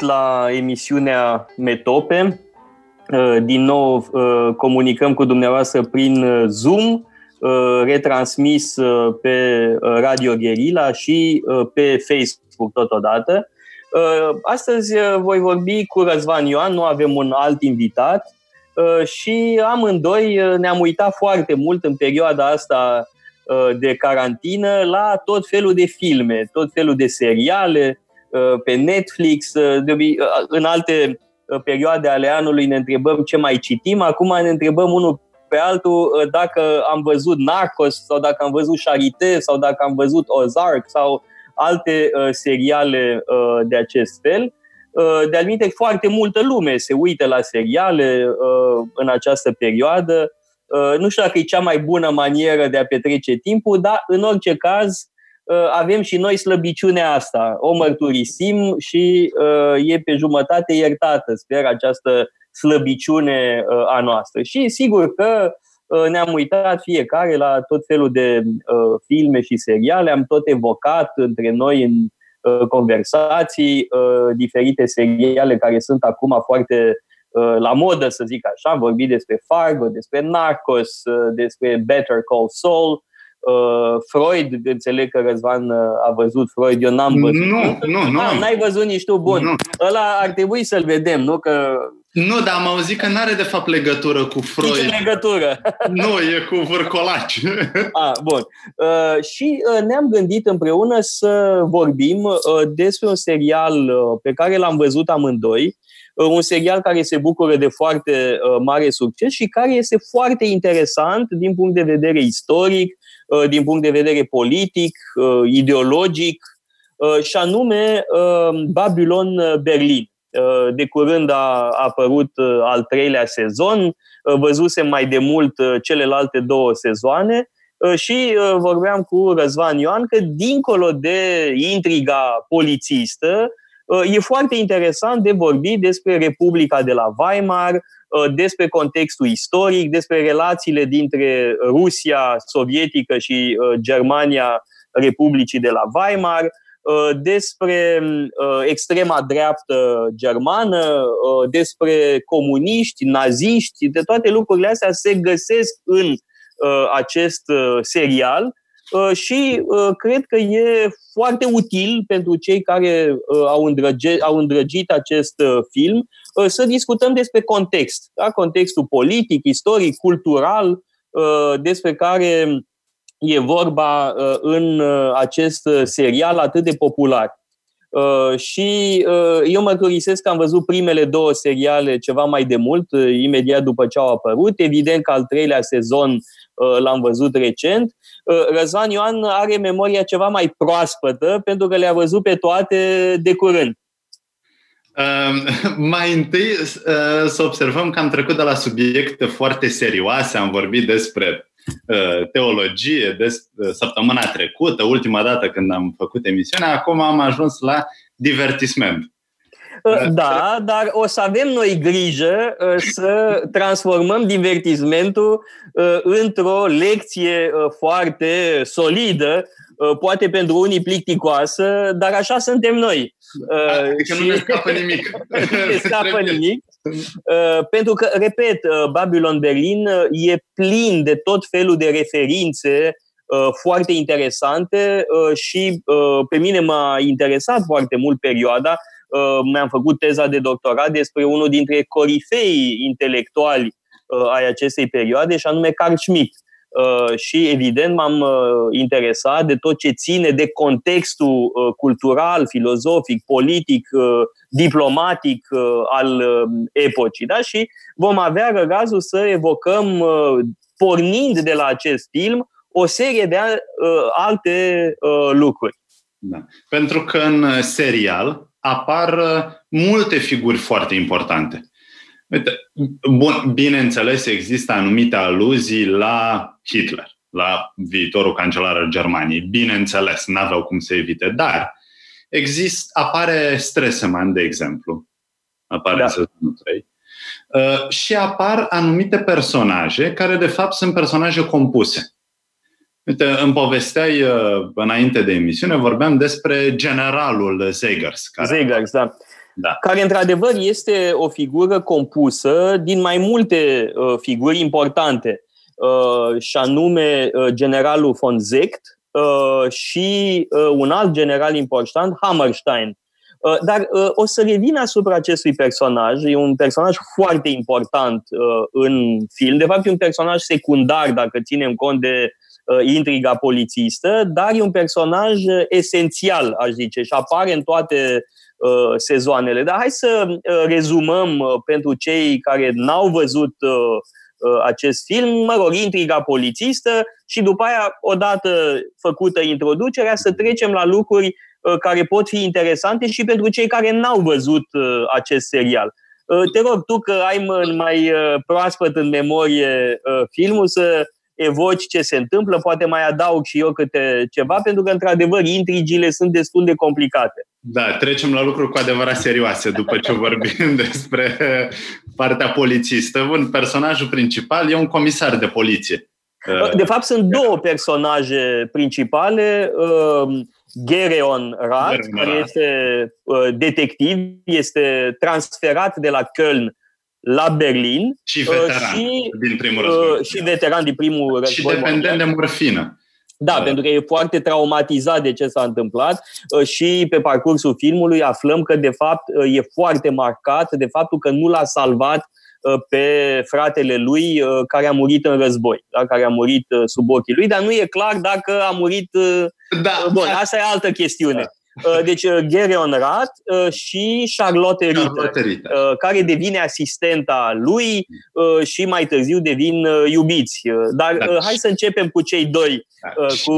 La emisiunea Metope. Din nou comunicăm cu dumneavoastră prin Zoom, retransmis pe Radio Guerilla și pe Facebook totodată. Astăzi voi vorbi cu Răzan Ioan, nu avem un alt invitat și amândoi ne-am uitat foarte mult în perioada asta de carantină la tot felul de filme, tot felul de seriale, pe Netflix, în alte perioade ale anului ne întrebăm ce mai citim, acum ne întrebăm unul pe altul dacă am văzut Narcos sau dacă am văzut Charité sau dacă am văzut Ozark sau alte seriale de acest fel. De altminte, foarte multă lume se uită la seriale în această perioadă. Nu știu dacă e cea mai bună manieră de a petrece timpul, dar în orice caz avem și noi slăbiciunea asta, o mărturisim și e pe jumătate iertată, sper, această slăbiciune a noastră. Și sigur că ne-am uitat fiecare la tot felul de filme și seriale, am tot evocat între noi în conversații diferite seriale care sunt acum foarte la modă, să zic așa. Am vorbit despre Fargo, despre Narcos, despre Better Call Saul, Freud, înțeleg că Răzvan a văzut Freud, eu n-am văzut. Nu. N-ai văzut nici tu, bun. Nu. Ăla ar trebui să-l vedem, nu? Că... Nu, dar am auzit că n-are de fapt legătură cu Freud. Nici legătură. Nu, e cu vârcolaci. Bun. Și ne-am gândit împreună să vorbim despre un serial pe care l-am văzut amândoi, un serial care se bucură de foarte mare succes și care este foarte interesant din punct de vedere istoric, din punct de vedere politic, ideologic, și anume Babylon Berlin. De curând a apărut al treilea sezon, văzusem mai de mult celelalte două sezoane și vorbeam cu Răzan Ioan că, dincolo de intriga polițistă, e foarte interesant de vorbit despre Republica de la Weimar, despre contextul istoric, despre relațiile dintre Rusia sovietică și Germania Republicii de la Weimar, despre extrema dreaptă germană, despre comuniști, naziști, de toate lucrurile astea se găsesc în acest serial și cred că e foarte util pentru cei care au îndrăgit acest film să discutăm despre context, da? Contextul politic, istoric, cultural, despre care e vorba în acest serial atât de popular. Și eu mărturisesc că am văzut primele două seriale ceva mai de mult, imediat după ce au apărut. Evident că al treilea sezon l-am văzut recent. Răzan Ioan are memoria ceva mai proaspătă pentru că le-a văzut pe toate de curând. Mai întâi să observăm că am trecut de la subiecte foarte serioase. Am vorbit despre teologie săptămâna trecută, ultima dată când am făcut emisiunea. Acum am ajuns la divertisment. Da, dar o să avem noi grijă să transformăm divertismentul într-o lecție foarte solidă, poate pentru unii plicticoasă, dar așa suntem noi. Adică nu ne scapă nimic. Pentru că, repet, Babylon Berlin e plin de tot felul de referințe foarte interesante și pe mine m-a interesat foarte mult perioada. Mi-am făcut teza de doctorat despre unul dintre corifeii intelectuali ai acestei perioade, și anume Carl Schmitt. Și evident m-am interesat de tot ce ține de contextul cultural, filozofic, politic, diplomatic al epocii. Da? Și vom avea răgazul să evocăm, pornind de la acest film, o serie de alte lucruri. Da. Pentru că în serial apar multe figuri foarte importante. Uite, bun, bineînțeles, există anumite aluzii la Hitler, la viitorul cancelar al Germaniei. Bineînțeles, n-aveau cum să evite, dar apare Stresemann, de exemplu, apare în sezonul 3, și apar anumite personaje care, de fapt, sunt personaje compuse. Uite, îmi povesteai înainte de emisiune, vorbeam despre generalul Zegers. Zegers, da. Da. Care, într-adevăr, este o figură compusă din mai multe figuri importante, și anume generalul von Seeckt și un alt general important, Hammerstein. Dar o să revin asupra acestui personaj. E un personaj foarte important în film. De fapt, e un personaj secundar, dacă ținem cont de intriga polițistă, dar e un personaj esențial, aș zice, și apare în toate sezoanele. Dar hai să rezumăm pentru cei care n-au văzut acest film, mă rog, intriga polițistă, și după aia, odată făcută introducerea, să trecem la lucruri care pot fi interesante și pentru cei care n-au văzut acest serial. Te rog, tu că ai mai proaspăt în memorie filmul, să evoci ce se întâmplă, poate mai adaug și eu câte ceva, pentru că, într-adevăr, intrigile sunt destul de complicate. Da, trecem la lucruri cu adevărat serioase după ce vorbim despre partea polițistă. Bun, personajul principal e un comisar de poliție. De fapt, sunt două personaje principale. Gereon Rath, care este detectiv, este transferat de la Köln la Berlin și veteran din primul război. Și veteran din primul război. Și dependent de morfină. Da, pentru că e foarte traumatizat de ce s-a întâmplat, și pe parcursul filmului aflăm că, de fapt, e foarte marcat de faptul că nu l-a salvat pe fratele lui care a murit în război, da? Care a murit sub ochii lui, dar nu e clar dacă a murit... Da. Bun, asta e altă chestiune. Da. Deci, Gereon Rath și Charlotte Ritter, care devine asistenta lui și mai târziu devin iubiți. Dar hai să începem cu cei doi. Cu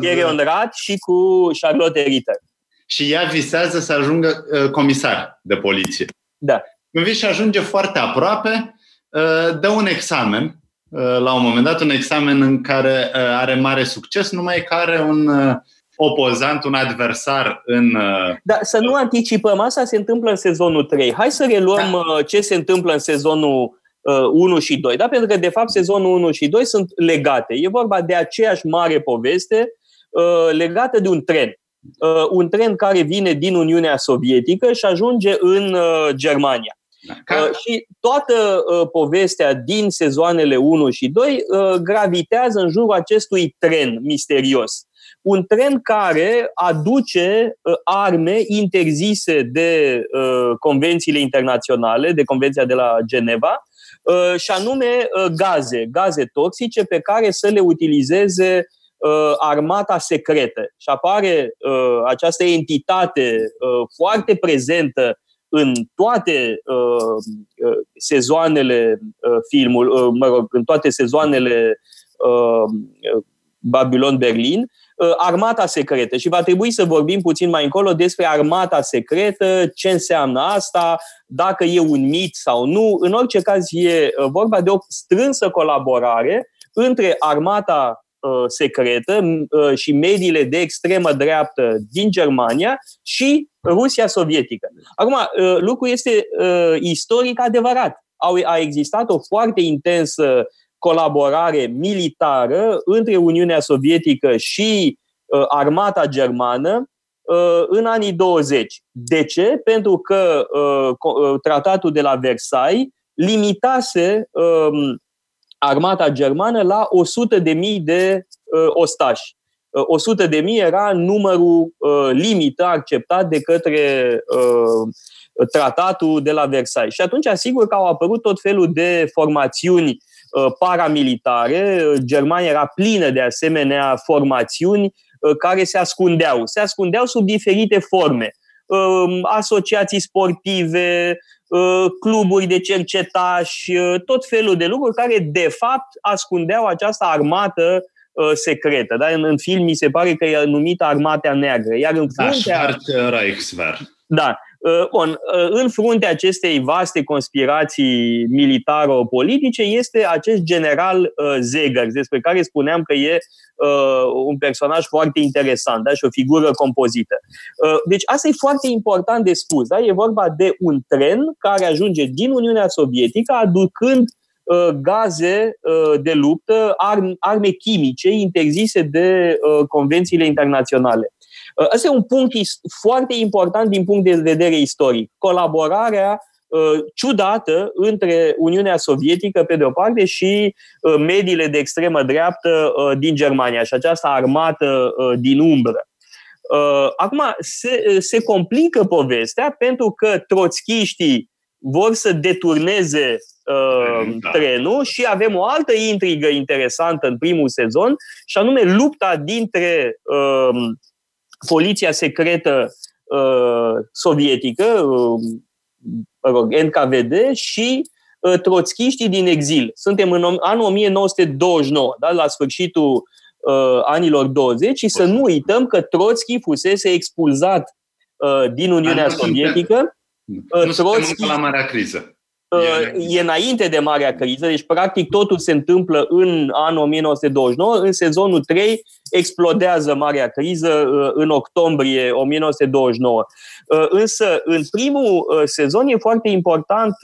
Gereon Rath și cu Charlotte Ritter. Și ea visează să ajungă comisar de poliție. Da. Și ajunge foarte aproape, dă un examen, la un moment dat, un examen în care are mare succes, numai că are un opozant, un adversar în... Da, să nu anticipăm, asta se întâmplă în sezonul 3. Hai să reluăm ce se întâmplă în sezonul 1 și 2, da? Pentru că, de fapt, sezonul 1 și 2 sunt legate. E vorba de aceeași mare poveste legată de un tren. Un tren care vine din Uniunea Sovietică și ajunge în Germania. Și toată povestea din sezoanele 1 și 2 gravitează în jurul acestui tren misterios. Un tren care aduce arme interzise de convențiile internaționale, de Convenția de la Geneva, și anume gaze toxice pe care să le utilizeze armata secretă. Și apare această entitate foarte prezentă în toate sezoanele filmului, în toate sezoanele Babylon Berlin, armata secretă. Și va trebui să vorbim puțin mai încolo despre armata secretă, ce înseamnă asta, dacă e un mit sau nu. În orice caz e vorba de o strânsă colaborare între armata secretă și mediile de extremă dreaptă din Germania și Rusia sovietică. Acum, lucrul este istoric adevărat. A existat o foarte intensă colaborare militară între Uniunea Sovietică și armata germană în anii 20. De ce? Pentru că tratatul de la Versailles limitase armata germană la 100.000 de ostași. 100.000 era numărul limită acceptat de către tratatul de la Versailles. Și atunci, sigur că au apărut tot felul de formațiuni paramilitare. Germania era plină de asemenea formațiuni care se ascundeau. Se ascundeau sub diferite forme. Asociații sportive, cluburi de cercetași, tot felul de lucruri care, de fapt, ascundeau această armată secretă. Da? În film mi se pare că e numită Armata Neagră. Iar în fruntea... Da. Bun, în fruntea acestei vaste conspirații militaro-politice este acest general Seeger, despre care spuneam că e un personaj foarte interesant, da? Și o figură compozită. Deci asta e foarte important de spus. Da? E vorba de un tren care ajunge din Uniunea Sovietică aducând gaze de luptă, arme chimice interzise de convențiile internaționale. Asta e un punct foarte important din punct de vedere istoric. Colaborarea ciudată între Uniunea Sovietică, pe de o parte, și mediile de extremă dreaptă din Germania și această armată din umbră. Acum, se complică povestea pentru că troțchiștii vor să deturneze trenul și avem o altă intrigă interesantă în primul sezon și anume lupta dintre poliția secretă sovietică, NKVD, și troțchiștii din exil. Suntem în anul 1929, da, la sfârșitul anilor 20, și să nu uităm că Trotsky fusese expulzat din Uniunea Sovietică. Nu suntem la marea criză. E înainte de marea criză, deci practic totul se întâmplă în anul 1929, în sezonul 3 explodează marea criză în octombrie 1929. Însă în primul sezon e foarte important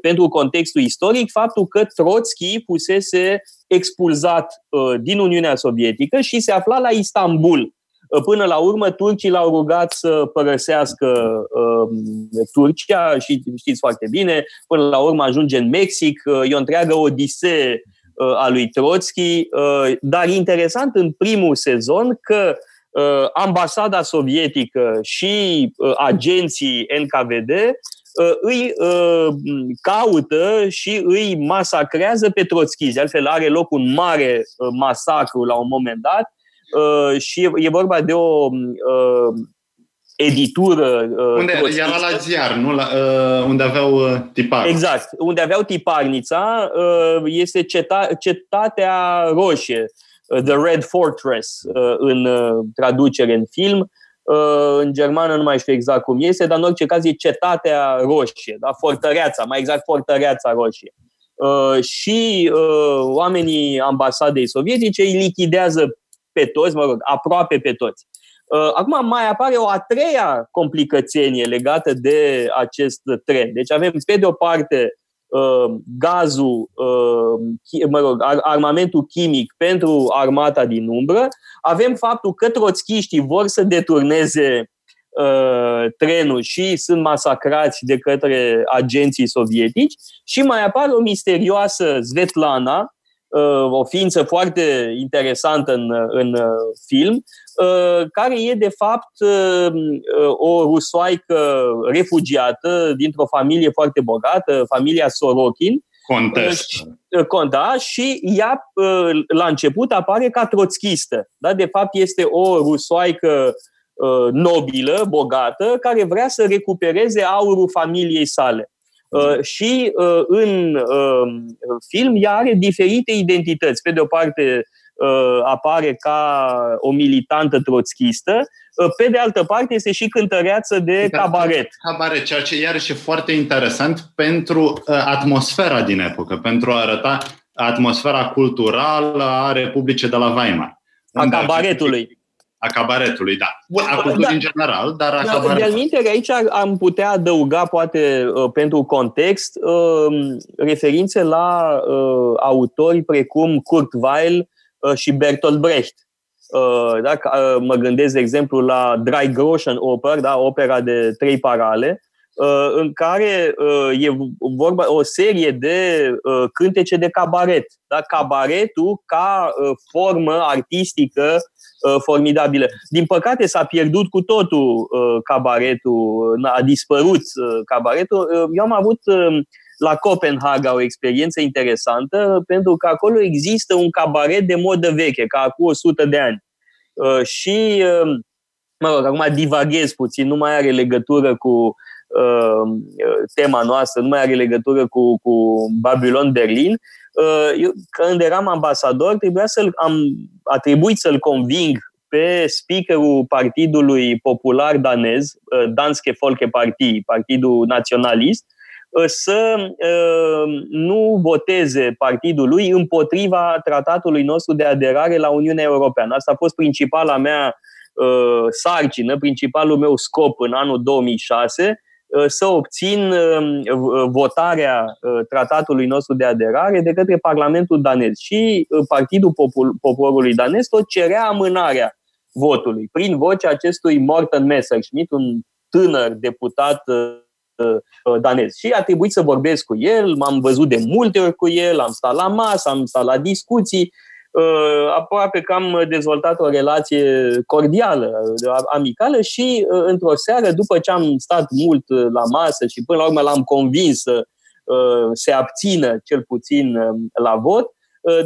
pentru contextul istoric faptul că Trotsky fusese expulzat din Uniunea Sovietică și se afla la Istanbul. Până la urmă, turcii l-au rugat să părăsească Turcia și știți foarte bine, până la urmă ajunge în Mexic, e o întreagă odisee a lui Trotsky, dar interesant în primul sezon că ambasada sovietică și agenții NKVD îi caută și îi masacrează pe troțchizi. De altfel are loc un mare masacru la un moment dat, și e vorba de o editură... era la ziar, nu? Unde aveau tipar. Exact. Unde aveau tiparnița este Cetatea Roșie, The Red Fortress, în traducere în film. În germană nu mai știu exact cum este, dar în orice caz e Cetatea Roșie, da? Fortăreața, mai exact Fortăreața Roșie. Și oamenii ambasadei sovietice îi lichidează pe toți, aproape pe toți. Acum mai apare o a treia complicățenie legată de acest tren. Deci avem, pe de o parte, gazul, armamentul chimic pentru armata din umbră, avem faptul că troțchiștii vor să deturneze trenul și sunt masacrați de către agenții sovietici și mai apare o misterioasă Svetlana, o ființă foarte interesantă în film, care e de fapt o rusoaică refugiată dintr-o familie foarte bogată, familia Sorokin. Conta, și ea la început apare ca troțchistă. Da? De fapt este o rusoaică nobilă, bogată, care vrea să recupereze aurul familiei sale. Și în film ea are diferite identități. Pe de o parte apare ca o militantă trotschistă. Pe de altă parte, este și cântăreață de cabaret. Cabaret, ceea ce iarăși e foarte interesant pentru atmosfera din epocă, pentru a arăta atmosfera culturală a Republicii de la Weimar. A cabaretului. A cabaretului, da. A culturii în general, dar a cabaretului. De-al mintere, aici am putea adăuga, poate, pentru context, referințe la autori precum Kurt Weill și Bertolt Brecht. Dacă mă gândesc, de exemplu, la Drei Groschen Oper, da, opera de 3 parale, în care e vorba o serie de cântece de cabaret. Da? Cabaretul ca formă artistică formidabilă. Din păcate s-a pierdut cu totul cabaretul, a dispărut cabaretul. Eu am avut la Copenhaga o experiență interesantă, pentru că acolo există un cabaret de modă veche, ca acum 100 de ani. Și, mă rog, acum divaghez puțin, nu mai are legătură cu tema noastră, nu mai are legătură cu Babylon Berlin. Eu, când eram ambasador, a trebuit să-l conving pe speakerul Partidului Popular danez, Danske Folkeparti, Partidul Naționalist, să nu voteze partidul lui împotriva tratatului nostru de aderare la Uniunea Europeană. Asta a fost principala mea sarcină, principalul meu scop în anul 2006, să obțin votarea tratatului nostru de aderare de către Parlamentul danez. Și Partidul Poporului danez tot cerea amânarea votului prin vocea acestui Morten Messerschmidt, un tânăr deputat danez. Și a trebuit să vorbesc cu el, m-am văzut de multe ori cu el, am stat la masă, am stat la discuții, aproape că am dezvoltat o relație cordială, amicală și într-o seară, după ce am stat mult la masă și până la urmă l-am convins să se abțină cel puțin la vot,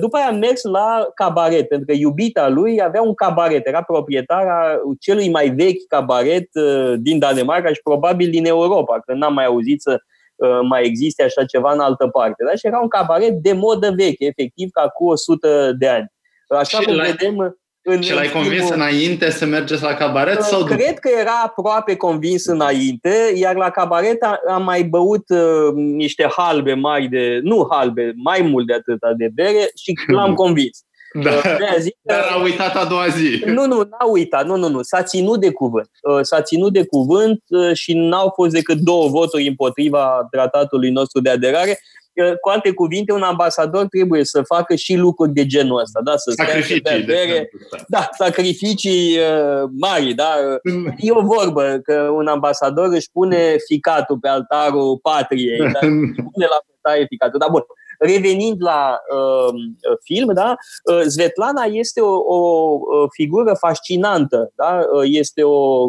după aia am mers la cabaret, pentru că iubita lui avea un cabaret, era proprietara celui mai vechi cabaret din Danemarca și probabil din Europa, că n-am mai auzit să mai existe așa ceva în altă parte. Da? Și era un cabaret de modă veche, efectiv, ca cu 100 de ani. Așa cum vedem... Și l-ai convins înainte să mergeți la cabaret? Sau cred că era aproape convins înainte, iar la cabaret am mai băut niște halbe mari de... Nu halbe, mai mult de atâta de bere și l-am convins. Da, dar a uitat a doua zi. Nu, n-a uitat, nu. S-a ținut de cuvânt. Și n-au fost decât 2 voturi împotriva tratatului nostru de aderare. Cu alte cuvinte, un ambasador trebuie să facă și lucruri de genul ăsta. Da? Să sacrificii. Da, sacrificii mari. Da? E o vorbă că un ambasador își pune ficatul pe altarul patriei. Da? Pune la bătaie ficatul. Dar bun. Revenind la film, da? Svetlana este o figură fascinantă. Da? Este o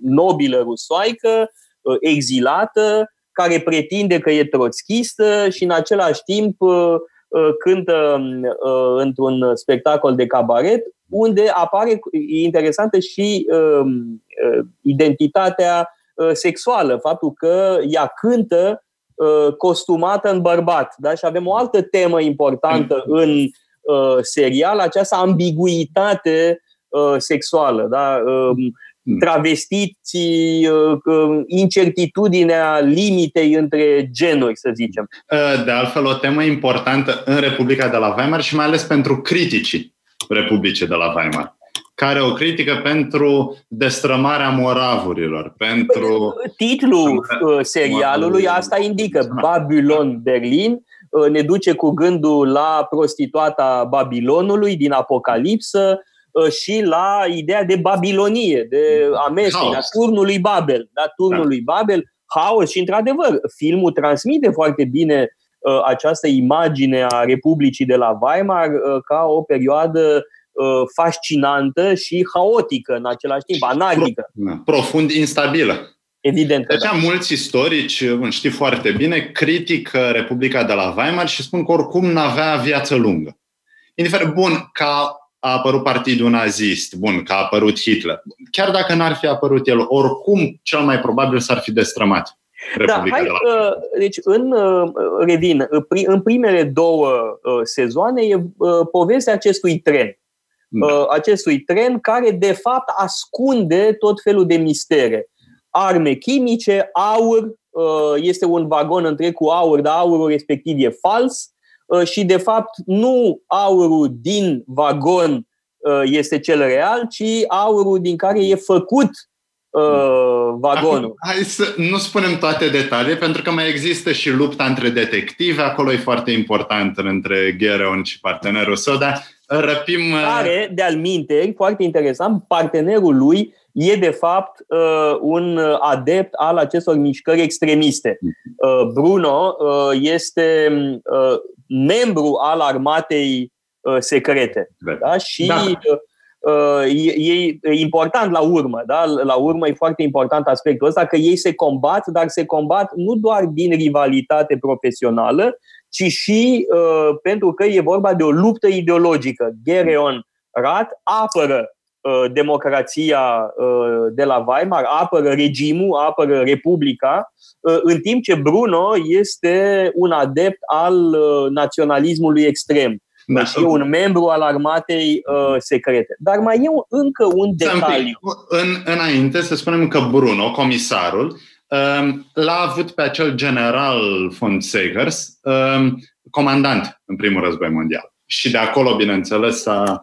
nobilă rusoaică, exilată, care pretinde că e trotschistă și în același timp cântă într-un spectacol de cabaret, unde apare interesantă și identitatea sexuală, faptul că ea cântă costumată în bărbat. Da? Și avem o altă temă importantă în serial, această ambiguitate sexuală. Da? Travestiții, incertitudinea limitei între genuri, să zicem. De altfel, o temă importantă în Republica de la Weimar și mai ales pentru criticii Republicii de la Weimar, care o critică pentru destrămarea moravurilor, pentru... Titlul serialului asta indică, Babylon Berlin, ne duce cu gândul la prostituata Babilonului din Apocalipsă, și la ideea de Babilonie, de amestec, turnului Babel, da, turnului Babel, haos și într-adevăr, filmul transmite foarte bine această imagine a Republicii de la Weimar ca o perioadă fascinantă și haotică în același timp, anarhică. Profund instabilă. Evident. Deci mulți istorici, știi foarte bine, critică Republica de la Weimar și spun că oricum n-avea viață lungă. Indiferent, bun, ca a apărut partidul nazist, bun, că a apărut Hitler. Chiar dacă n-ar fi apărut el, oricum, cel mai probabil s-ar fi destrămat. Republica de la... Deci, revin, în primele două sezoane e povestea acestui tren. Da. Acestui tren care, de fapt, ascunde tot felul de mistere. Arme chimice, aur, este un vagon întreg cu aur, dar aurul respectiv e fals. Și, de fapt, nu aurul din vagon este cel real, ci aurul din care e făcut vagonul. Hai să nu spunem toate detaliile, pentru că mai există și lupta între detective. Acolo e foarte important între Gereon și partenerul său, dar răpim... Care, de-al minteri, foarte interesant, partenerul lui e, de fapt, un adept al acestor mișcări extremiste. Bruno este membru al armatei secrete. Da? Și e important la urmă. Da? La urmă e foarte important aspectul ăsta, că ei se combat, dar se combat nu doar din rivalitate profesională, ci și pentru că e vorba de o luptă ideologică. Gereon Rath apără democrația de la Weimar, apără regimul, apără Republica, în timp ce Bruno este un adept al naționalismului extrem. Da. Și e un membru al armatei secrete. Dar mai e încă un detaliu. Înainte să spunem că Bruno, comisarul, l-a avut pe acel general von Seeckt, comandant în primul război mondial. Și de acolo, bineînțeles, s-a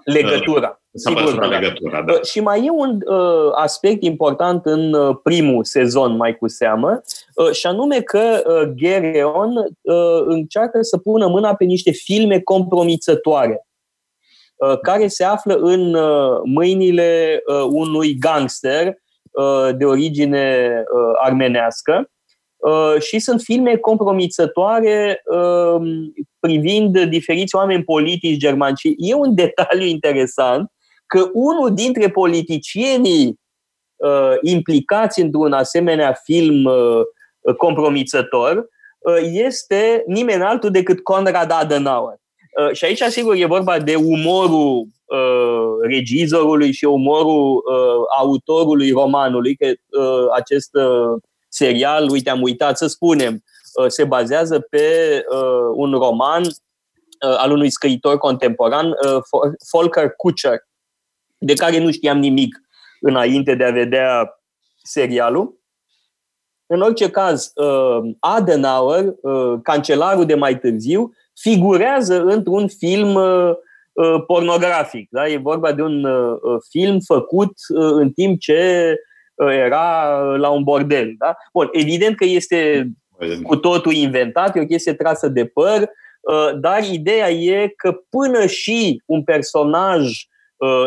păstrat legătura. Da. Și mai e un aspect important în primul sezon, mai cu seamă, și anume că Gereon încearcă să pună mâna pe niște filme compromițătoare, care se află în mâinile unui gangster de origine armenească. Și sunt filme compromițătoare privind diferiți oameni politici germani. Și e un detaliu interesant că unul dintre politicienii implicați într-un asemenea film compromițător este nimeni altul decât Konrad Adenauer. Și aici, sigur, e vorba de umorul regizorului și umorul autorului romanului, că acest... serial, uite, am uitat să spunem, se bazează pe un roman al unui scriitor contemporan, Volker Kutcher, de care nu știam nimic înainte de a vedea serialul. În orice caz, Adenauer, cancelarul de mai târziu, figurează într-un film pornografic. Da? E vorba de un film făcut în timp ce era la un bordel. Da? Bun, evident că este cu totul inventat, e o chestie trasă de păr, dar ideea e că până și un personaj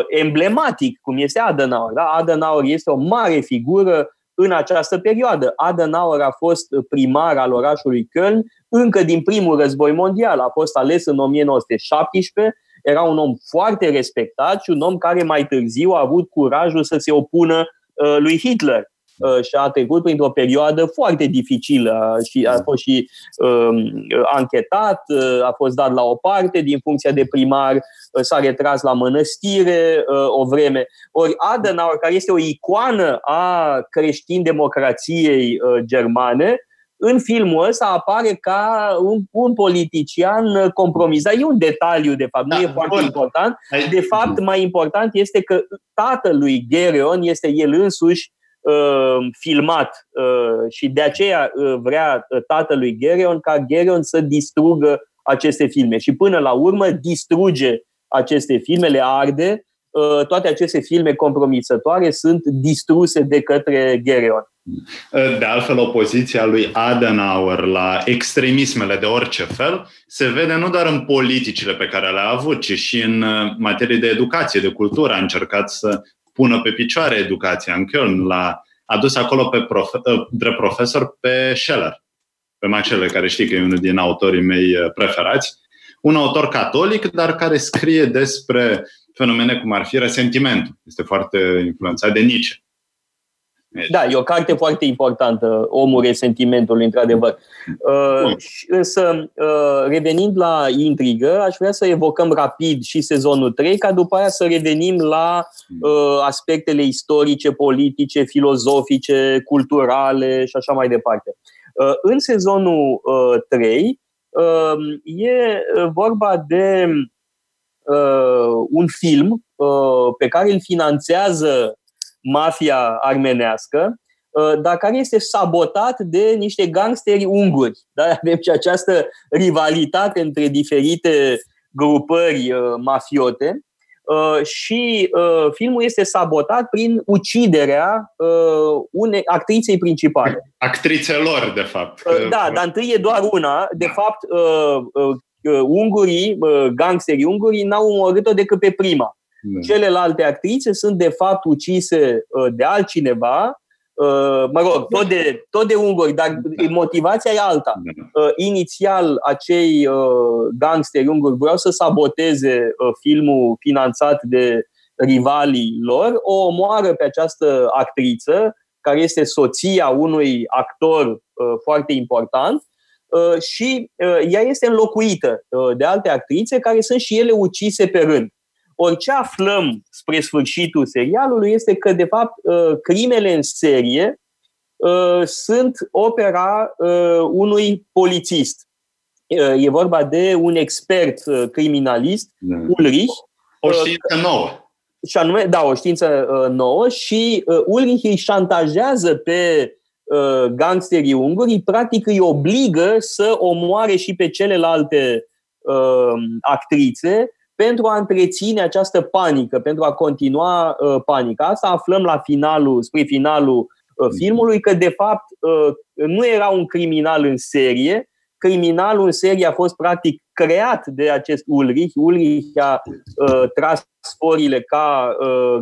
emblematic, cum este Adenauer, da? Adenauer este o mare figură în această perioadă. Adenauer a fost primar al orașului Köln încă din primul război mondial, a fost ales în 1917, era un om foarte respectat și un om care mai târziu a avut curajul să se opună lui Hitler și a trecut printr-o perioadă foarte dificilă și a fost și anchetat, a fost dat la o parte din funcția de primar, s-a retras la mănăstire o vreme. Ori Adenauer, care este o icoană a creștin-democrației germane, în filmul ăsta apare ca un politician compromisat. E un detaliu, de fapt, nu e foarte important. De fapt, mai important este că tatălui Gereon este el însuși filmat și de aceea vrea tatălui Gereon ca Gereon să distrugă aceste filme. Și până la urmă distruge aceste filme, le arde. Toate aceste filme compromisătoare sunt distruse de către Gereon. De altfel, opoziția lui Adenauer la extremismele de orice fel se vede nu doar în politicile pe care le-a avut, ci și în materie de educație, de cultură. A încercat să pună pe picioare educația în Köln. A dus acolo drept profesor pe Scheller, pe Max Scheller, care știi că e unul din autorii mei preferați. Un autor catolic, dar care scrie despre fenomene cum ar fi resentimentul. Este foarte influențat de Nietzsche. Da, e o carte foarte importantă, Omul resentimentului, într-adevăr. Însă, revenind la intrigă, aș vrea să evocăm rapid și sezonul 3, ca după aia să revenim la aspectele istorice, politice, filozofice, culturale și așa mai departe. În sezonul 3 e vorba de un film pe care îl finanțează mafia armenească, dar care este sabotat de niște gangsteri unguri. Dar avem și această rivalitate între diferite grupări mafiote și filmul este sabotat prin uciderea unei actriței principale. Actrițelor, de fapt. Da, dar întâi e doar una. De fapt, ungurii, gangsterii ungurii, n-au omorât-o decât pe prima. Da. Celelalte actrițe sunt, de fapt, ucise de altcineva, mă rog, tot de unguri, dar motivația e alta. Inițial, acei gangsteri unguri vreau să saboteze filmul finanțat de rivalii lor, o omoară pe această actriță, care este soția unui actor foarte important, și ea este înlocuită de alte actrițe, care sunt și ele ucise pe rând. Orice aflăm spre sfârșitul serialului este că, de fapt, crimele în serie sunt opera unui polițist. E vorba de un expert criminalist, Ulrich. O știință nouă. Și anume, da, o știință nouă. Și Ulrich îi șantajează pe gangsterii unguri, practic îi obligă să omoare și pe celelalte actrițe, pentru a întreține această panică, pentru a continua panica. Asta aflăm la finalul, spre finalul filmului, că de fapt nu era un criminal în serie. Criminalul în serie a fost practic creat de acest Ulrich. Ulrich a tras sporile ca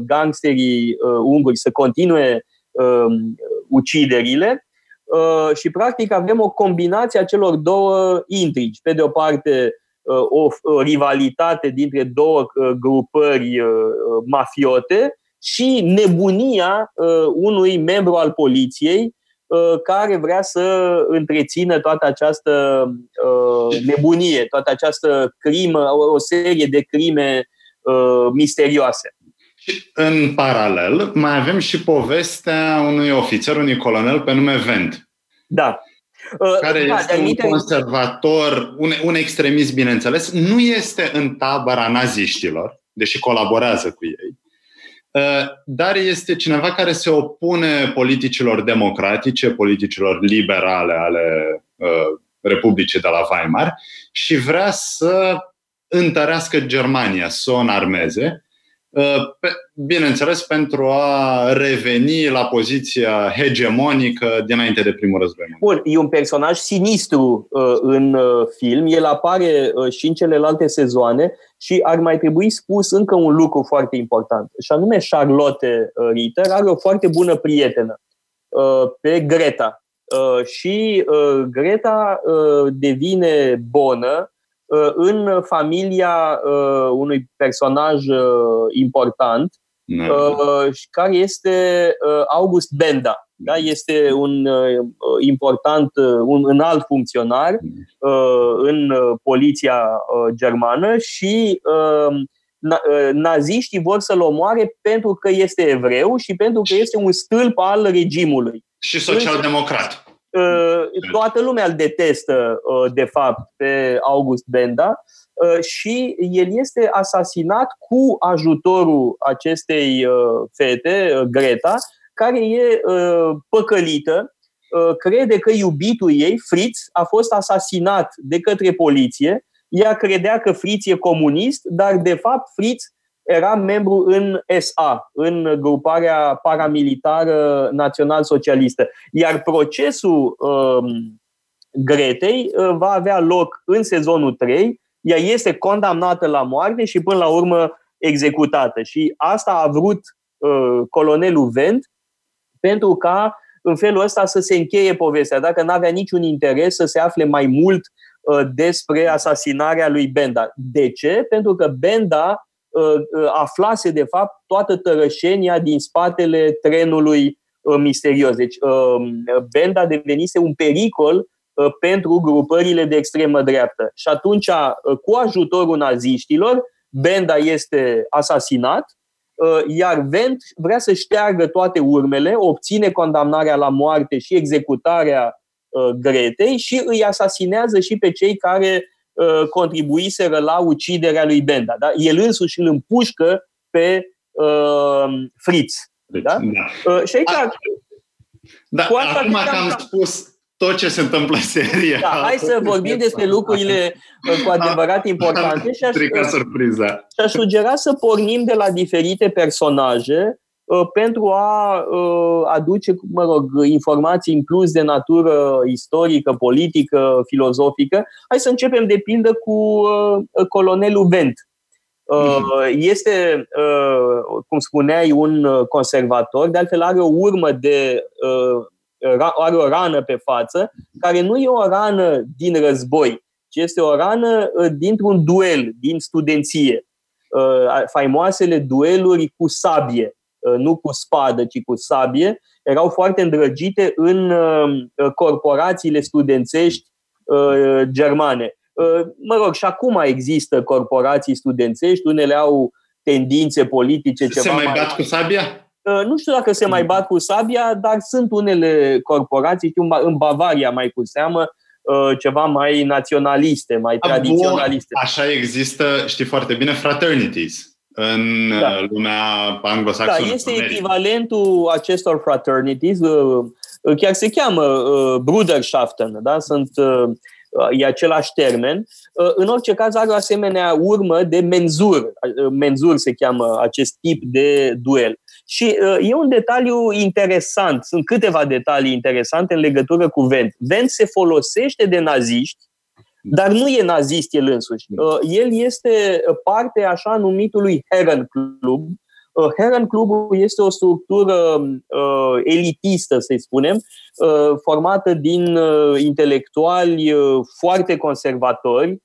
gangsterii unguri să continue uciderile și practic avem o combinație a celor două intrigi. Pe de o parte, o rivalitate dintre două grupări mafiote și nebunia unui membru al poliției care vrea să întrețină toată această nebunie, toată această crimă, o serie de crime misterioase. În paralel, mai avem și povestea unui ofițer, unui colonel pe nume Vent. Da. Care este un conservator, un extremist, bineînțeles, nu este în tabăra naziștilor, deși colaborează cu ei, dar este cineva care se opune politicilor democratice, politicilor liberale ale Republicii de la Weimar și vrea să întărească Germania, să o înarmeze, bineînțeles pentru a reveni la poziția hegemonică dinainte de Primul Război Mondial. Bun, e un personaj sinistru în film, el apare și în celelalte sezoane și ar mai trebui spus încă un lucru foarte important, și anume Charlotte Ritter are o foarte bună prietenă pe Greta și Greta devine bonă în familia unui personaj important, care este August Benda. Da? Este un important, un înalt funcționar în poliția germană și naziștii vor să-l omoare pentru că este evreu și pentru că este un stâlp al regimului. Și social-democrat. Toată lumea îl detestă, de fapt, pe August Benda și el este asasinat cu ajutorul acestei fete, Greta, care e păcălită, crede că iubitul ei, Fritz, a fost asasinat de către poliție. Ea credea că Fritz e comunist, dar, de fapt, Fritz era membru în SA, în gruparea paramilitară național-socialistă. Iar procesul Gretei va avea loc în sezonul 3. Ea este condamnată la moarte și până la urmă executată. Și asta a vrut colonelul Vent pentru ca în felul ăsta să se încheie povestea. Dacă n-avea niciun interes să se afle mai mult despre asasinarea lui Benda. De ce? Pentru că Benda aflase, de fapt, toată tărășenia din spatele trenului misterios. Deci, Benda devenise un pericol pentru grupările de extremă dreaptă. Și atunci, cu ajutorul naziștilor, Benda este asasinat, iar Vent vrea să șteargă toate urmele, obține condamnarea la moarte și executarea Gretei și îi asasinează și pe cei care contribuiseră la uciderea lui Benda. Da? El însuși îl împușcă pe Fritz. Deci, da? Și aici... Acum că am spus tot ce se întâmplă în serie. Da, hai să vorbim despre lucrurile cu adevărat importante și aș sugera să pornim de la diferite personaje pentru a aduce, informații în plus de natură istorică, politică, filozofică. Hai să începem de pildă cu colonelul Vent. Este, cum spuneai, un conservator, de altfel are o urmă de... are o rană pe față, care nu e o rană din război, ci este o rană dintr-un duel, din studenție. Faimoasele dueluri cu sabie, nu cu spadă, ci cu sabie, erau foarte îndrăgite în corporațiile studențești germane. Și acum există corporații studențești, unele au tendințe politice ceva. Se mai bat cu sabia? Nu știu dacă se mai bat cu sabia, dar sunt unele corporații, știu, în Bavaria mai cu seamă, ceva mai naționaliste, mai tradiționaliste. Așa există, știi foarte bine, fraternities în lumea anglosaxonă. Da, este echivalentul acestor fraternities, chiar se cheamă Bruderschaften, da? E același termen. În orice caz are o asemenea urmă de menzur. Menzur se cheamă acest tip de duel. Și e un detaliu interesant, sunt câteva detalii interesante în legătură cu Wendt. Wendt se folosește de naziști, dar nu e nazist el însuși. El este parte așa numitului Herrenklub. Herrenklubul este o structură elitistă, să-i spunem, formată din intelectuali foarte conservatori.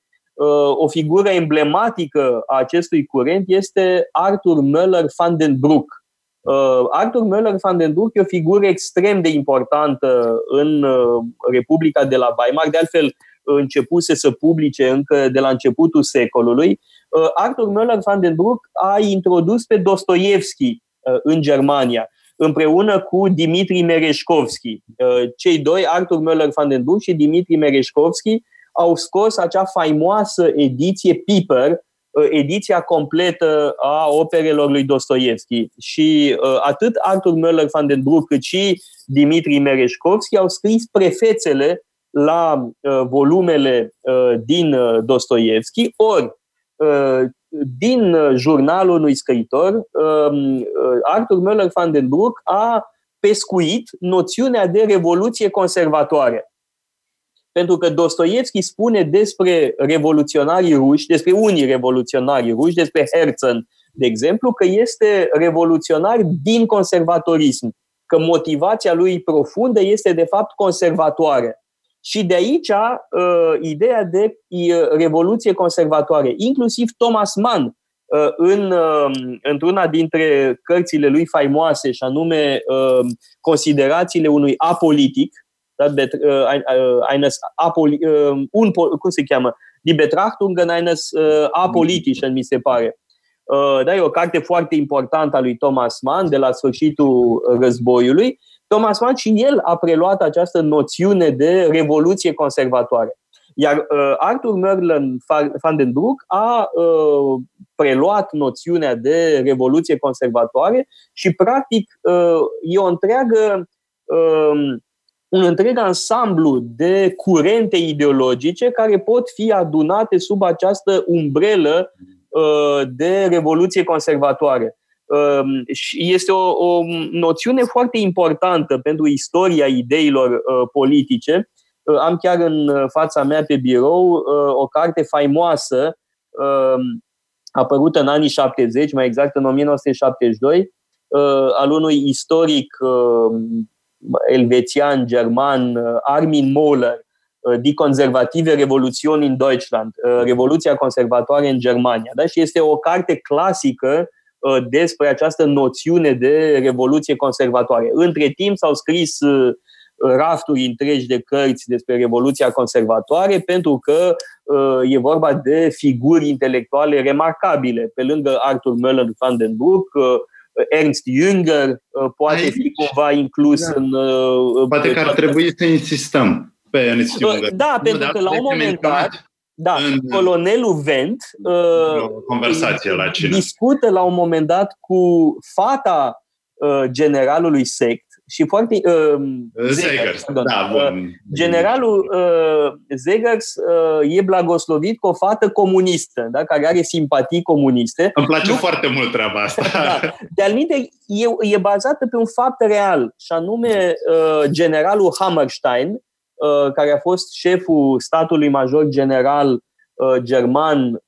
O figură emblematică a acestui curent este Arthur Moeller van den Bruck. Arthur Moeller van den Bruck e o figură extrem de importantă în Republica de la Weimar, de altfel începuse să publice încă de la începutul secolului. Arthur Moeller van den Bruck a introdus pe Dostoevski în Germania, împreună cu Dmitri Merejkovski. Cei doi, Arthur Moeller van den Bruck și Dmitri Merejkovski, au scos acea faimoasă ediție Piper, ediția completă a operelor lui Dostoevski. Și atât Arthur Moeller van den Bruck cât și Dmitri Merejkovski au scris prefețele la volumele din Dostoevski, ori din jurnalul unui scriitor, Arthur Moeller van den Bruck a pescuit noțiunea de revoluție conservatoare. Pentru că Dostoevski spune despre revoluționarii ruși, despre unii revoluționari ruși, despre Herzen, de exemplu, că este revoluționar din conservatorism, că motivația lui profundă este, de fapt, conservatoare. Și de aici ideea de revoluție conservatoare. Inclusiv Thomas Mann, într-una dintre cărțile lui faimoase, și anume Considerațiile unui apolitic, Die Betrachtungen eines Apolitischen, mi se pare. Da, e o carte foarte importantă a lui Thomas Mann de la sfârșitul războiului. Thomas Mann și el a preluat această noțiune de revoluție conservatoare. Iar Arthur Moeller van den Bruck a preluat noțiunea de revoluție conservatoare și practic e o întreagă un întreg ansamblu de curente ideologice care pot fi adunate sub această umbrelă de revoluție conservatoare. Și este o noțiune foarte importantă pentru istoria ideilor politice. Am chiar în fața mea pe birou o carte faimoasă apărută în anii 70, mai exact în 1972, al unui istoric elvețian, german, Armin Mohler, Die Konservative Revolution in Deutschland, Revoluția Conservatoare în Germania. Da? Și este o carte clasică despre această noțiune de revoluție conservatoare. Între timp s-au scris rafturi întregi de cărți despre Revoluția Conservatoare, pentru că e vorba de figuri intelectuale remarcabile. Pe lângă Arthur Moeller van den Bruck, Ernst Jünger poate fi cumva inclus în... Poate că ar trebui să insistăm pe Ernst Jünger. Da, pentru că la un moment dat, colonelul Wendt discută la un moment dat cu fata generalului Seeckt și foarte Zegers, da, generalul Zegers e blagoslovit cu o fată comunistă, da, care are simpatii comuniste. Îmi place foarte mult treaba asta. Da. De-al minte, e bazată pe un fapt real, și anume generalul Hammerstein, care a fost șeful statului major general german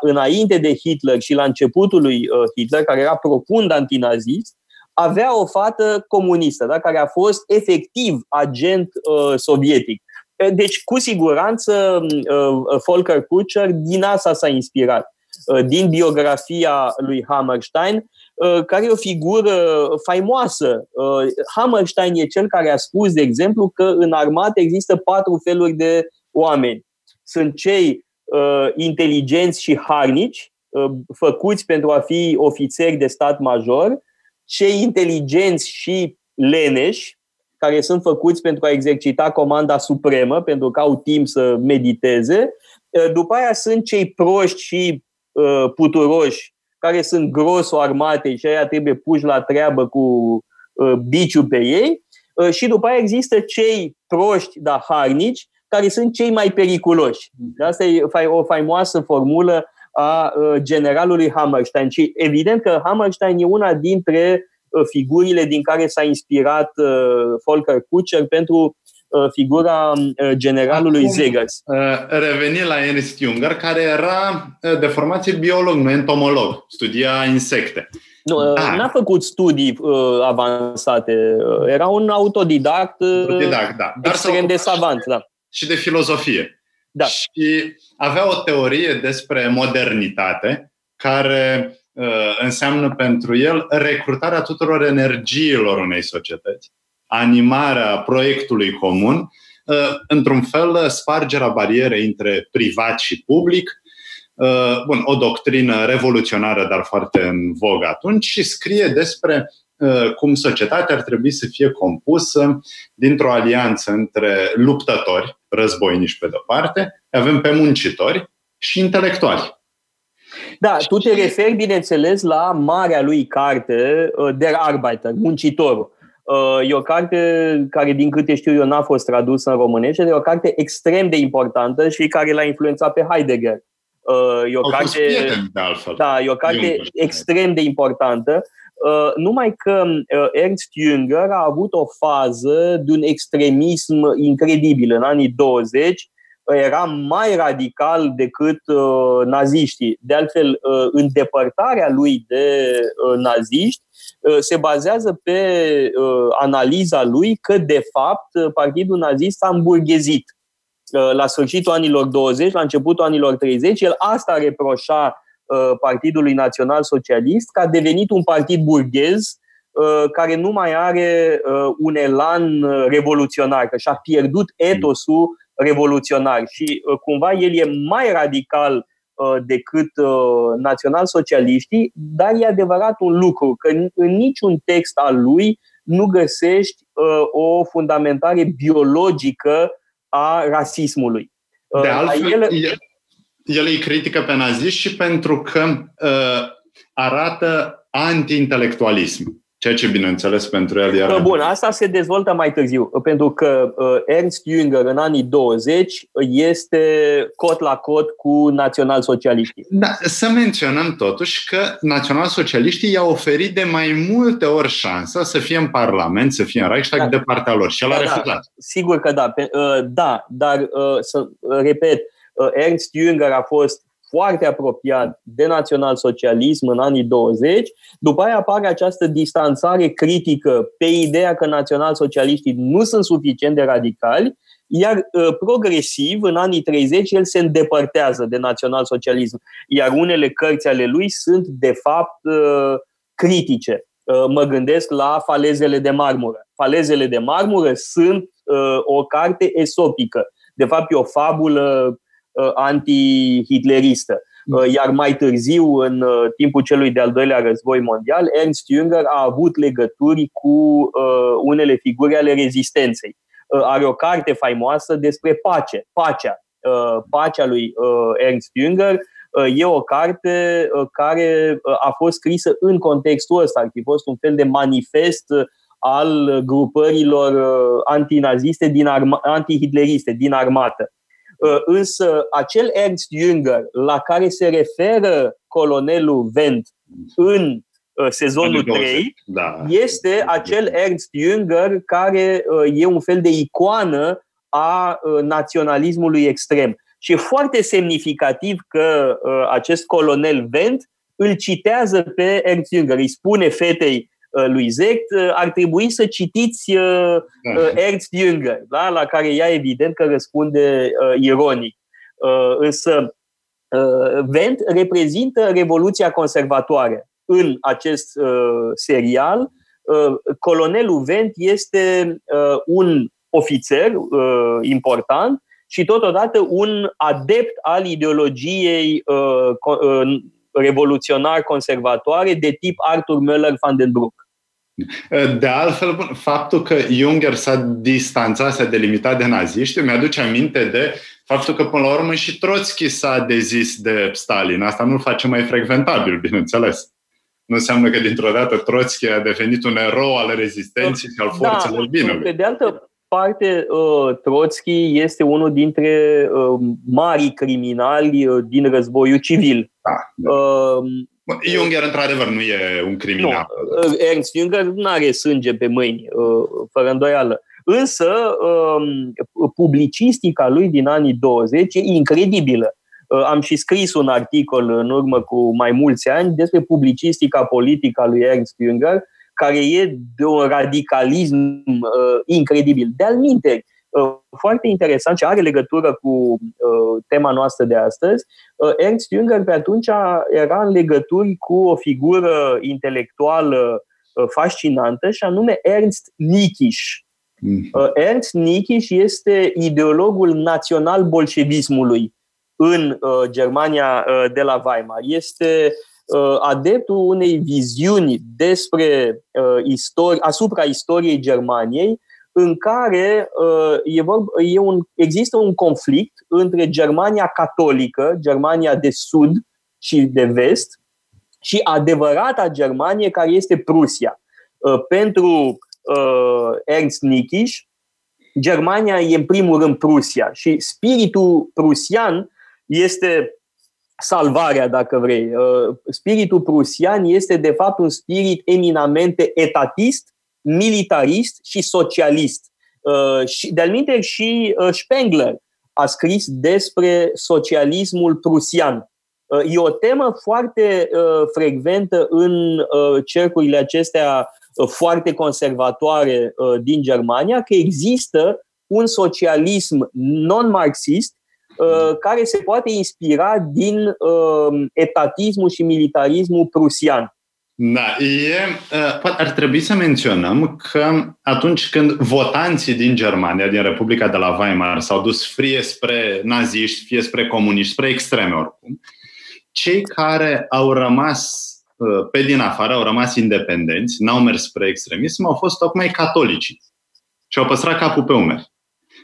înainte de Hitler și la începutul lui Hitler, care era profund antinazist, avea o fată comunistă, da, care a fost efectiv agent sovietic. Deci, cu siguranță, Volker Kutcher din asta s-a inspirat, din biografia lui Hammerstein, care e o figură faimoasă. Hammerstein e cel care a spus, de exemplu, că în armată există 4 feluri de oameni. Sunt cei inteligenți și harnici, făcuți pentru a fi ofițeri de stat major, cei inteligenți și leneși, care sunt făcuți pentru a exercita comanda supremă, pentru că au timp să mediteze. După aia sunt cei proști și puturoși, care sunt grosul armatei și aia trebuie puși la treabă cu biciu pe ei. Și după aia există cei proști, dar harnici, care sunt cei mai periculoși. Asta e o faimoasă formulă a generalului Hammerstein. Și evident că Hammerstein e una dintre figurile din care s-a inspirat Volker Kutcher pentru figura generalului Zegers. Reveni la Ernst Jünger, care era de formație biolog, nu entomolog, studia insecte. Nu, n-a făcut studii avansate, era un autodidact, da. Dar extrem de savant. Da. Și de filozofie. Da. Și avea o teorie despre modernitate, care înseamnă pentru el recrutarea tuturor energiilor unei societăți, animarea proiectului comun, într-un fel spargerea barierei între privat și public. Bun, o doctrină revoluționară, dar foarte în vogă atunci, și scrie despre cum societatea ar trebui să fie compusă dintr-o alianță între luptători, războinici pe de-o parte, avem pe muncitori și intelectuali. Da, tu te referi, bineînțeles, la marea lui carte, Der Arbeiter, Muncitorul. E o carte care, din câte știu eu, n-a fost tradusă în românește, e o carte extrem de importantă și care l-a influențat pe Heidegger. E o carte extrem de importantă. Numai că Ernst Jünger a avut o fază de un extremism incredibil. În anii 20 era mai radical decât naziștii. De altfel, îndepărtarea lui de naziști se bazează pe analiza lui că, de fapt, partidul nazist s-a îmburghezit. La sfârșitul anilor 20, la începutul anilor 30, el asta reproșa Partidului Național Socialist, că a devenit un partid burghez care nu mai are un elan revoluționar, că și-a pierdut etosul revoluționar. Și cumva el e mai radical decât național-socialiștii, dar e adevărat un lucru, că în niciun text al lui nu găsești o fundamentare biologică a rasismului. De altfel, el îi critică pe naziști și pentru că arată anti-intelectualism, ceea ce, bineînțeles, pentru el era... Bun, asta se dezvoltă mai târziu, pentru că Ernst Jünger în anii 20 este cot la cot cu național-socialiștii. Da, să menționăm totuși că național-socialiștii i-au oferit de mai multe ori șansa să fie în Parlament, să fie în Reichstag, da, de partea lor, și el a refuzat. Da, sigur că da, repet, Ernst Jünger a fost foarte apropiat de național-socialism în anii 20, după aia apare această distanțare critică pe ideea că național-socialiștii nu sunt suficient de radicali, iar progresiv, în anii 30, el se îndepărtează de național-socialism, iar unele cărți ale lui sunt, de fapt, critice. Mă gândesc la Falezele de marmură. Falezele de marmură sunt o carte esopică. De fapt, e o fabulă anti-hitleristă. Iar mai târziu, în timpul celui de-al doilea război mondial, Ernst Jünger a avut legături cu unele figuri ale rezistenței. are o carte faimoasă despre pace, pacea lui Ernst Jünger. E o carte care a fost scrisă în contextul ăsta, ar fi fost un fel de manifest al grupărilor antinaziste, antihitleriste din armată. Însă acel Ernst Jünger la care se referă colonelul Wendt în sezonul 3 este acel Ernst Jünger care e un fel de icoană a naționalismului extrem. Și e foarte semnificativ că acest colonel Wendt îl citează pe Ernst Jünger. Îi spune fetei lui Seeckt, ar trebui să citiți Ernst Jünger, da? La care ea evident că răspunde ironic. Însă Wendt reprezintă revoluția conservatoare în acest serial. Colonelul Wendt este un ofițer important și totodată un adept al ideologiei revoluționar-conservatoare de tip Arthur Moeller van den Bruck. De altfel, faptul că Jünger s-a distanțat, s-a delimitat de naziști, mi-aduce aminte de faptul că, până la urmă, și Trotsky s-a dezis de Stalin. Asta nu-l face mai frecventabil, bineînțeles. Nu înseamnă că, dintr-o dată, Trotsky a devenit un erou al rezistenței și al forțelor binelui. Pe de altă parte, Trotsky este unul dintre marii criminali din războiul civil. Jünger, într-adevăr, nu e un criminal. Nu. Ernst Jünger nu are sânge pe mâini, fără îndoială. Însă, publicistica lui din anii 20 e incredibilă. Am și scris un articol în urmă cu mai mulți ani despre publicistica politică a lui Ernst Jünger, care e de un radicalism incredibil. De-al minte, foarte interesant și are legătură cu tema noastră de astăzi, Ernst Jünger pe atunci era în legături cu o figură intelectuală fascinantă și anume Ernst Niekisch. Ernst Niekisch este ideologul național bolșevismului în Germania de la Weimar. Este adeptul unei viziuni despre asupra istoriei Germaniei, în care există un conflict între Germania catolică, Germania de sud și de vest, și adevărata Germanie, care este Prusia. Pentru Ernst Niekisch, Germania e în primul rând Prusia și spiritul prusian este salvarea, dacă vrei. Spiritul prusian este, de fapt, un spirit eminamente etatist, militarist și socialist. Și de-al minteri și Spengler a scris despre socialismul prusian. E o temă foarte frecventă în cercurile acestea foarte conservatoare din Germania, că există un socialism non-marxist care se poate inspira din etatismul și militarismul prusian. Da, ar trebui să menționăm că atunci când votanții din Germania, din Republica de la Weimar, s-au dus fie spre naziști, fie spre comuniști, spre extreme oricum, cei care au rămas pe din afară, au rămas independenți, n-au mers spre extremism, au fost tocmai catolici și au păstrat capul pe umeri.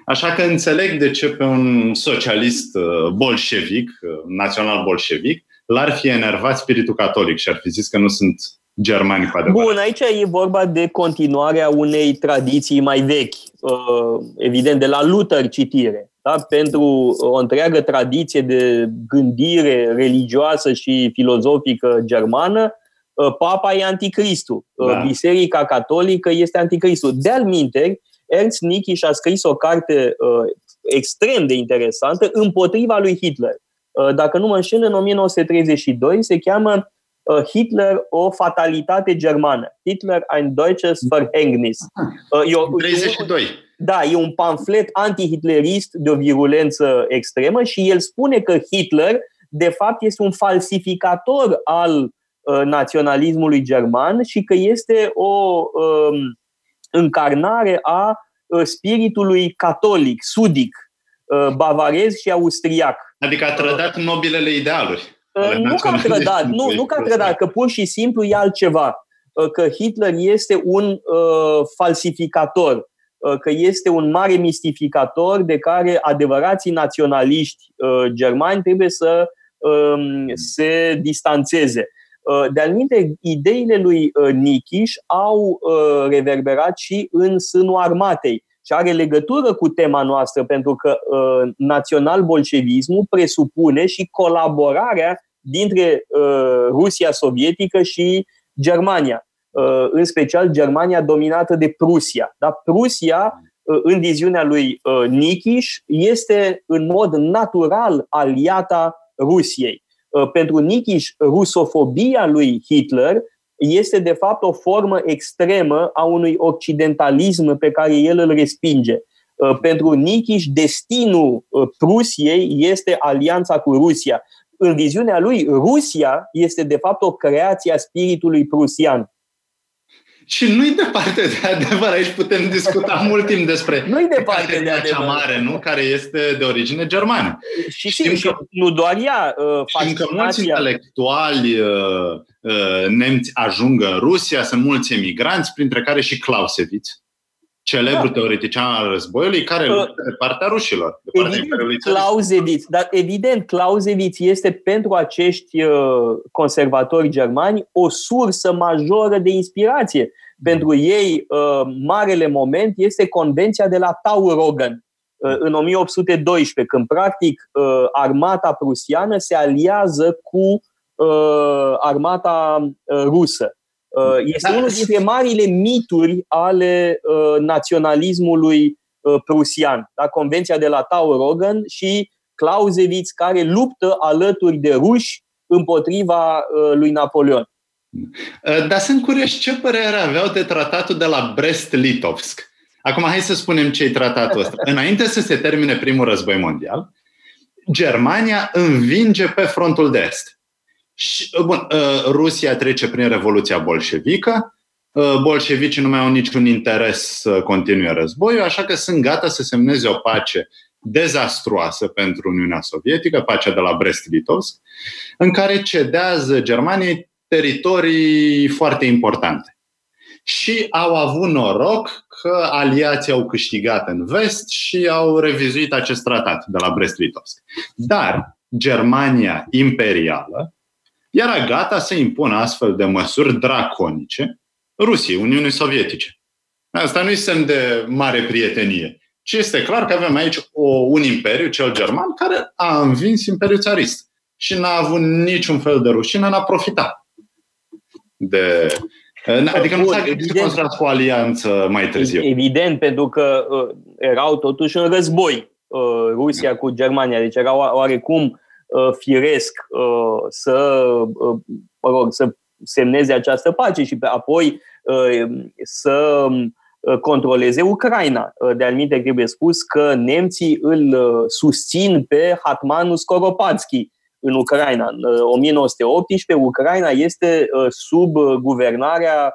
Așa că înțeleg de ce pe un socialist bolșevic, național bolșevic, l-ar fi enervat spiritul catolic și ar fi zis că nu sunt germani cu adevărat. Bun, aici e vorba de continuarea unei tradiții mai vechi, evident, de la Luther citire. Da? Pentru o întreagă tradiție de gândire religioasă și filozofică germană, papa e anticristul, da. Biserica catolică este anticristul. De-alminteri, Ernst Niekisch a scris o carte extrem de interesantă împotriva lui Hitler. Dacă nu mă înșel, în 1932 se cheamă Hitler, o fatalitate germană. Hitler, ein deutsches Verhängnis. 32. Da, e un pamflet antihitlerist de o virulență extremă și el spune că Hitler, de fapt, este un falsificator al naționalismului german și că este o încarnare a spiritului catolic, sudic, bavarez și austriac. Adică a trădat nobilele idealuri. Nu că a trădat, că pur și simplu e altceva. Că Hitler este un falsificator că este un mare mistificator de care adevărații naționaliști germani trebuie să se distanțeze. De-al minte, ideile lui Niekisch au reverberat și în sânul armatei și are legătură cu tema noastră, pentru că național-bolșevismul presupune și colaborarea dintre Rusia sovietică și Germania, în special Germania dominată de Prusia. Dar Prusia, în viziunea lui Niekisch, este în mod natural aliata Rusiei. Pentru Niekisch, rusofobia lui Hitler este de fapt o formă extremă a unui occidentalism pe care el îl respinge. Pentru Niekisch, destinul Prusiei este alianța cu Rusia. În viziunea lui, Rusia este de fapt o creație a spiritului prusian. Și nu-i departe de adevăr, aici putem discuta mult timp despre Categoria cea mare, nu? Care este de origine germană. Și știm că, nu doar ea, fascinația... că mulți intelectuali nemți ajung în Rusia, sunt mulți emigranți, printre care și Clausewitz, celebrul teoretician al războiului, care luptă de partea rușilor. De partea evident, Clausewitz, dar evident, Clausewitz este pentru acești conservatori germani o sursă majoră de inspirație. Pentru ei, marele moment este convenția de la Taurogen în 1812, când practic armata prusiană se aliază cu armata rusă. Este unul dintre marile mituri ale naționalismului prusian. Da? Convenția de la Taurogen și Clausewitz, care luptă alături de ruși împotriva lui Napoleon. Dar sunt curios ce părere aveau de tratatul de la Brest-Litovsk. Acum hai să spunem ce e tratatul ăsta. Înainte să se termine primul război mondial, Germania învinge pe frontul de est. Și, bun, Rusia trece prin Revoluția bolșevică, bolșevicii nu mai au niciun interes să continue războiul, așa că sunt gata să semneze o pace dezastruoasă pentru Uniunea Sovietică, pacea de la Brest-Litovsk, în care cedează Germaniei teritorii foarte importante. Și au avut noroc că aliații au câștigat în vest și au revizuit acest tratat de la Brest-Litovsk. Dar Germania imperială era gata să impună astfel de măsuri draconice Rusiei, Uniunii Sovietice. Asta nu-i semn de mare prietenie, ci este clar că avem aici un imperiu, cel german, care a învins imperiul țarist și n-a avut niciun fel de rușine, n-a profitat. Adică nu s-a gândit contras cu alianță mai târziu. Evident, pentru că erau totuși în război Rusia cu Germania, deci erau oarecum... firesc să semneze această pace și apoi să controleze Ucraina. De altminteri, trebuie spus că nemții îl susțin pe hetmanul Skoropadski în Ucraina. În 1918 Ucraina este sub guvernarea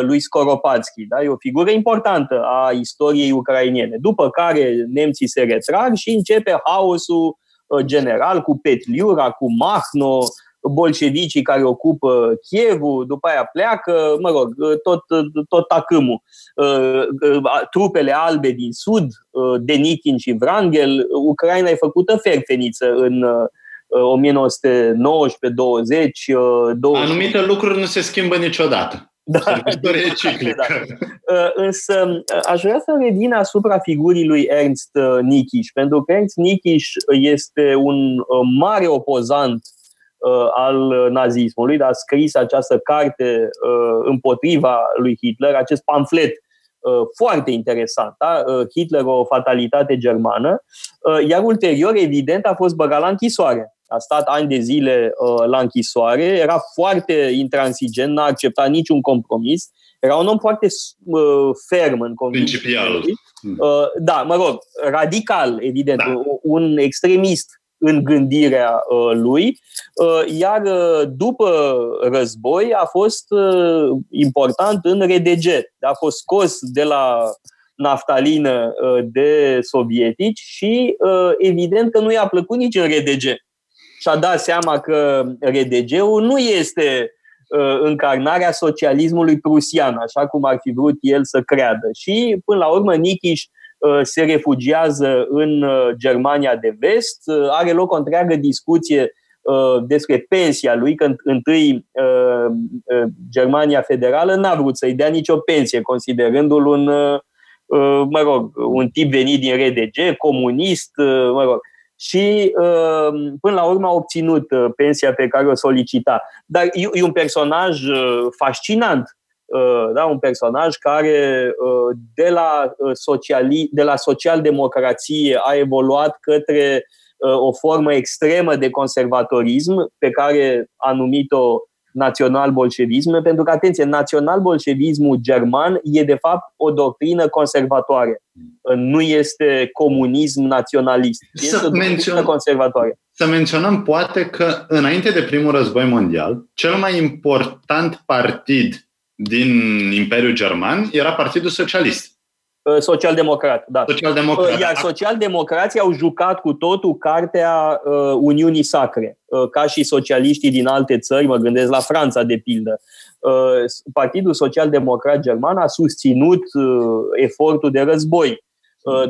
lui Skoropadski. Da? E o figură importantă a istoriei ucrainene. După care nemții se retrag și începe haosul general, cu Petliura, cu Mahno, bolșevicii care ocupă Kievul, după aia pleacă, tot tacâmul. Trupele albe din sud, Denikin și Wrangel, Ucraina e făcută ferfeniță în 1919-20. Anumite lucruri nu se schimbă niciodată. Da, însă aș vrea să revin asupra figurii lui Ernst Niekisch, pentru că Ernst Niekisch este un mare opozant al nazismului, dar a scris această carte împotriva lui Hitler, acest pamflet foarte interesant, da? Hitler, o fatalitate germană, iar ulterior, evident, a fost băgat la închisoare. A stat ani de zile la închisoare, era foarte intransigent, n-a acceptat niciun compromis, era un om foarte ferm în convingerile. Principial. Da, radical, evident, da. Un extremist în gândirea lui, iar după război a fost important în RDG. A fost scos de la naftalină de sovietici și evident că nu i-a plăcut nici în RDG. Și-a dat seama că RDG-ul nu este încarnarea socialismului prusian, așa cum ar fi vrut el să creadă. Și până la urmă Niekisch se refugiază în Germania de vest, are loc o întreagă discuție despre pensia lui, când întâi Germania Federală n-a vrut să-i dea nicio pensie, considerându-l un tip venit din RDG, comunist, Și până la urmă a obținut pensia pe care o solicita. Dar e un personaj fascinant, da? Un personaj care de la social-democrație a evoluat către o formă extremă de conservatorism pe care a numit-o național-bolșevism, pentru că, atenție, național-bolșevismul german e de fapt o doctrină conservatoare. Nu este comunism naționalist, este o doctrină conservatoare. Să menționăm poate că înainte de Primul Război Mondial, cel mai important partid din Imperiul German era Partidul Socialist. Social-democrat, da. Social-democrat. Iar social-democrații au jucat cu totul cartea Uniunii Sacre, ca și socialiștii din alte țări, mă gândesc la Franța, de pildă. Partidul Social-Democrat German a susținut efortul de război.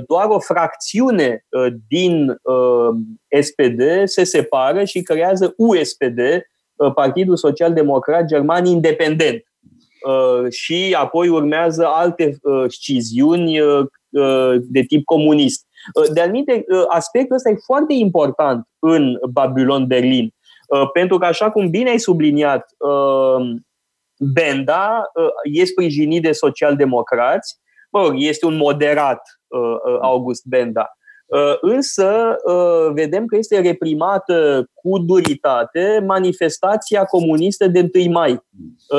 Doar o fracțiune din SPD se separă și creează USPD, Partidul Social-Democrat German Independent. Și apoi urmează alte sciziuni de tip comunist. De altminte, aspectul ăsta e foarte important în Babylon Berlin, pentru că, așa cum bine ai subliniat, Benda e sprijinit de social-democrați, este un moderat August Benda, însă vedem că este reprimată cu duritate manifestația comunistă de 1 mai.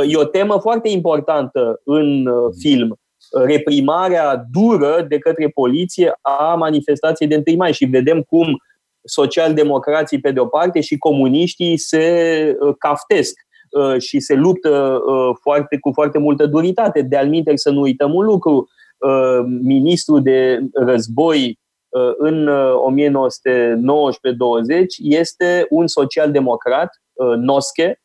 E o temă foarte importantă în film, reprimarea dură de către poliție a manifestației de 1 mai, și vedem cum social-democrații pe de o parte și comuniștii se caftesc și se luptă cu foarte multă duritate. De altminteri, să nu uităm un lucru, ministrul de război în 1919-20 este un social-democrat, Noske,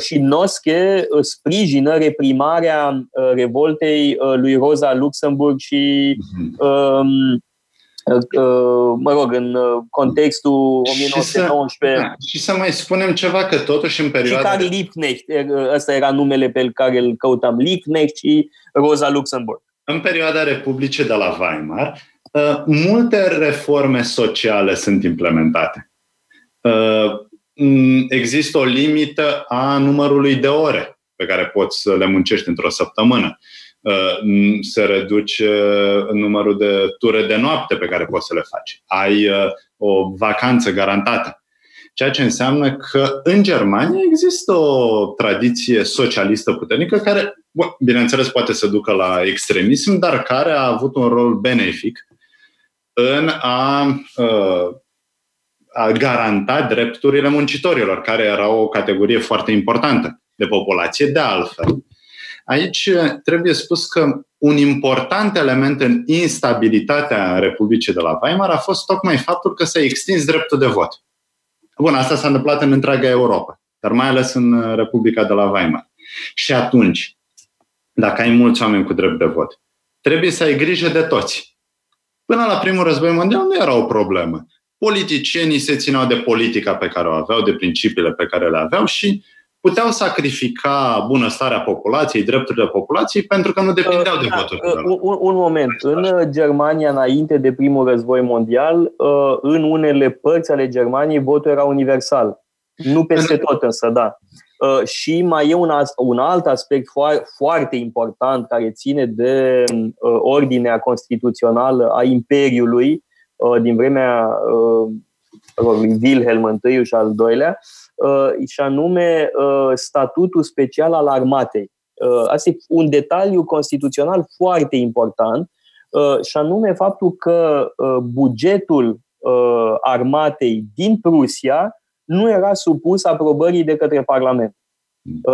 și Noske sprijină reprimarea revoltei lui Rosa Luxemburg și, în contextul 1919... Și să mai spunem ceva, că totuși în perioada... Și Karl Liebknecht, ăsta era numele pe care îl căutam, Liebknecht și Rosa Luxemburg. În perioada Republicii de la Weimar, multe reforme sociale sunt implementate. Există o limită a numărului de ore pe care poți să le muncești într-o săptămână. Se reduce numărul de ture de noapte pe care poți să le faci. Ai o vacanță garantată. Ceea ce înseamnă că în Germania există o tradiție socialistă puternică care, bineînțeles, poate să ducă la extremism, dar care a avut un rol benefic în a garanta drepturile muncitorilor, care era o categorie foarte importantă de populație, de altfel. Aici trebuie spus că un important element în instabilitatea Republicii de la Weimar a fost tocmai faptul că s-a extins dreptul de vot. Bun, asta s-a întâmplat în întreaga Europa, dar mai ales în Republica de la Weimar. Și atunci, dacă ai mulți oameni cu drept de vot, trebuie să ai grijă de toți. Până la Primul Război Mondial nu era o problemă. Politicienii se țineau de politica pe care o aveau, de principiile pe care le aveau și puteau sacrifica bunăstarea populației, drepturile populației, pentru că nu depindeau de voturi. Un moment. În Germania, înainte de Primul Război Mondial, în unele părți ale Germaniei, votul era universal. Nu peste tot, însă, da. Și mai e un alt aspect foarte important care ține de ordinea constituțională a Imperiului din vremea lui Wilhelm I și al II-lea, și anume statutul special al armatei. Asta e un detaliu constituțional foarte important, și anume faptul că bugetul armatei din Prusia nu era supus aprobării de către Parlament.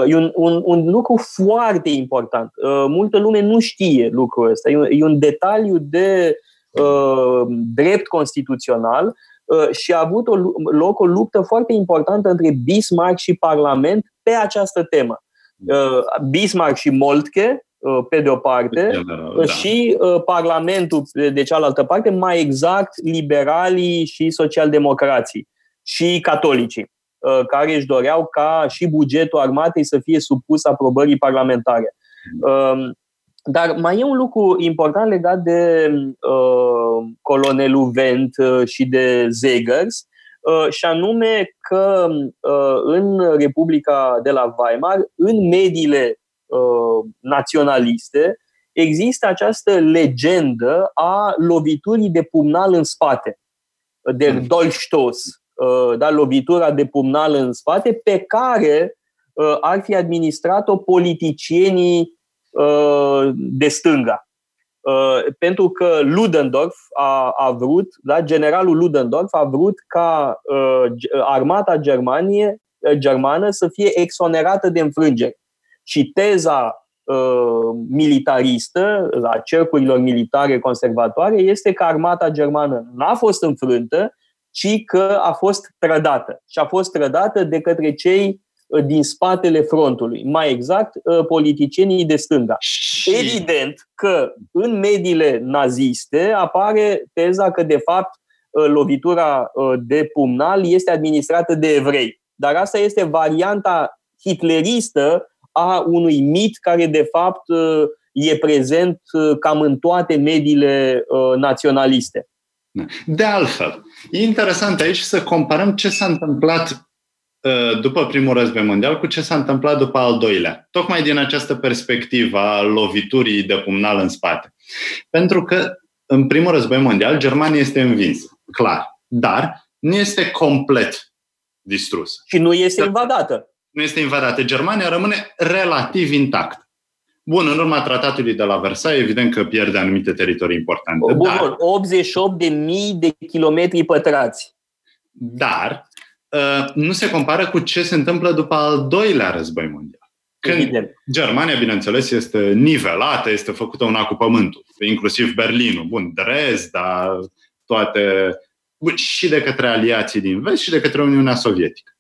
E un lucru foarte important. Multă lume nu știe lucrul ăsta. E un detaliu de drept constituțional, și a avut loc o luptă foarte importantă între Bismarck și Parlament pe această temă. Bismarck și Moltke, pe de o parte, da, și Parlamentul, de cealaltă parte, mai exact, liberalii și socialdemocrații și catolicii, care își doreau ca și bugetul armatei să fie supus aprobării parlamentare. Dar mai e un lucru important legat de colonelul Wendt și de Zegers, și anume că în Republica de la Weimar, în mediile naționaliste, există această legendă a loviturii de pumnal în spate, de Dolchstoß, da, lovitura de pumnal în spate, pe care ar fi administrat-o politicienii de stânga. Pentru că Ludendorff a vrut, da, generalul Ludendorff a vrut ca armata germană să fie exonerată de înfrângere. Și teza militaristă a cercurilor militare conservatoare este că armata germană n-a fost înfrântă, ci că a fost trădată. Și a fost trădată de către cei din spatele frontului, mai exact politicienii de stânga. Evident că în mediile naziste apare teza că de fapt lovitura de pumnal este administrată de evrei. Dar asta este varianta hitleristă a unui mit care de fapt e prezent cam în toate mediile naționaliste. De altfel, e interesant aici să comparăm ce s-a întâmplat după Primul Război Mondial cu ce s-a întâmplat după al doilea. Tocmai din această perspectivă a loviturii de pumnal în spate. Pentru că în Primul Război Mondial Germania este învinsă, clar. Dar nu este complet distrusă. Și nu este invadată. Nu este invadată. Germania rămâne relativ intactă. Bun, în urma tratatului de la Versailles, evident că pierde anumite teritorii importante. Bun, dar 88.000 de kilometri pătrați. Dar nu se compară cu ce se întâmplă după al doilea război mondial. Când evident. Germania, bineînțeles, este nivelată, este făcută una cu pământul, inclusiv Berlinul, bun, Dresda, toate, bun, și de către aliații din vest și de către Uniunea Sovietică.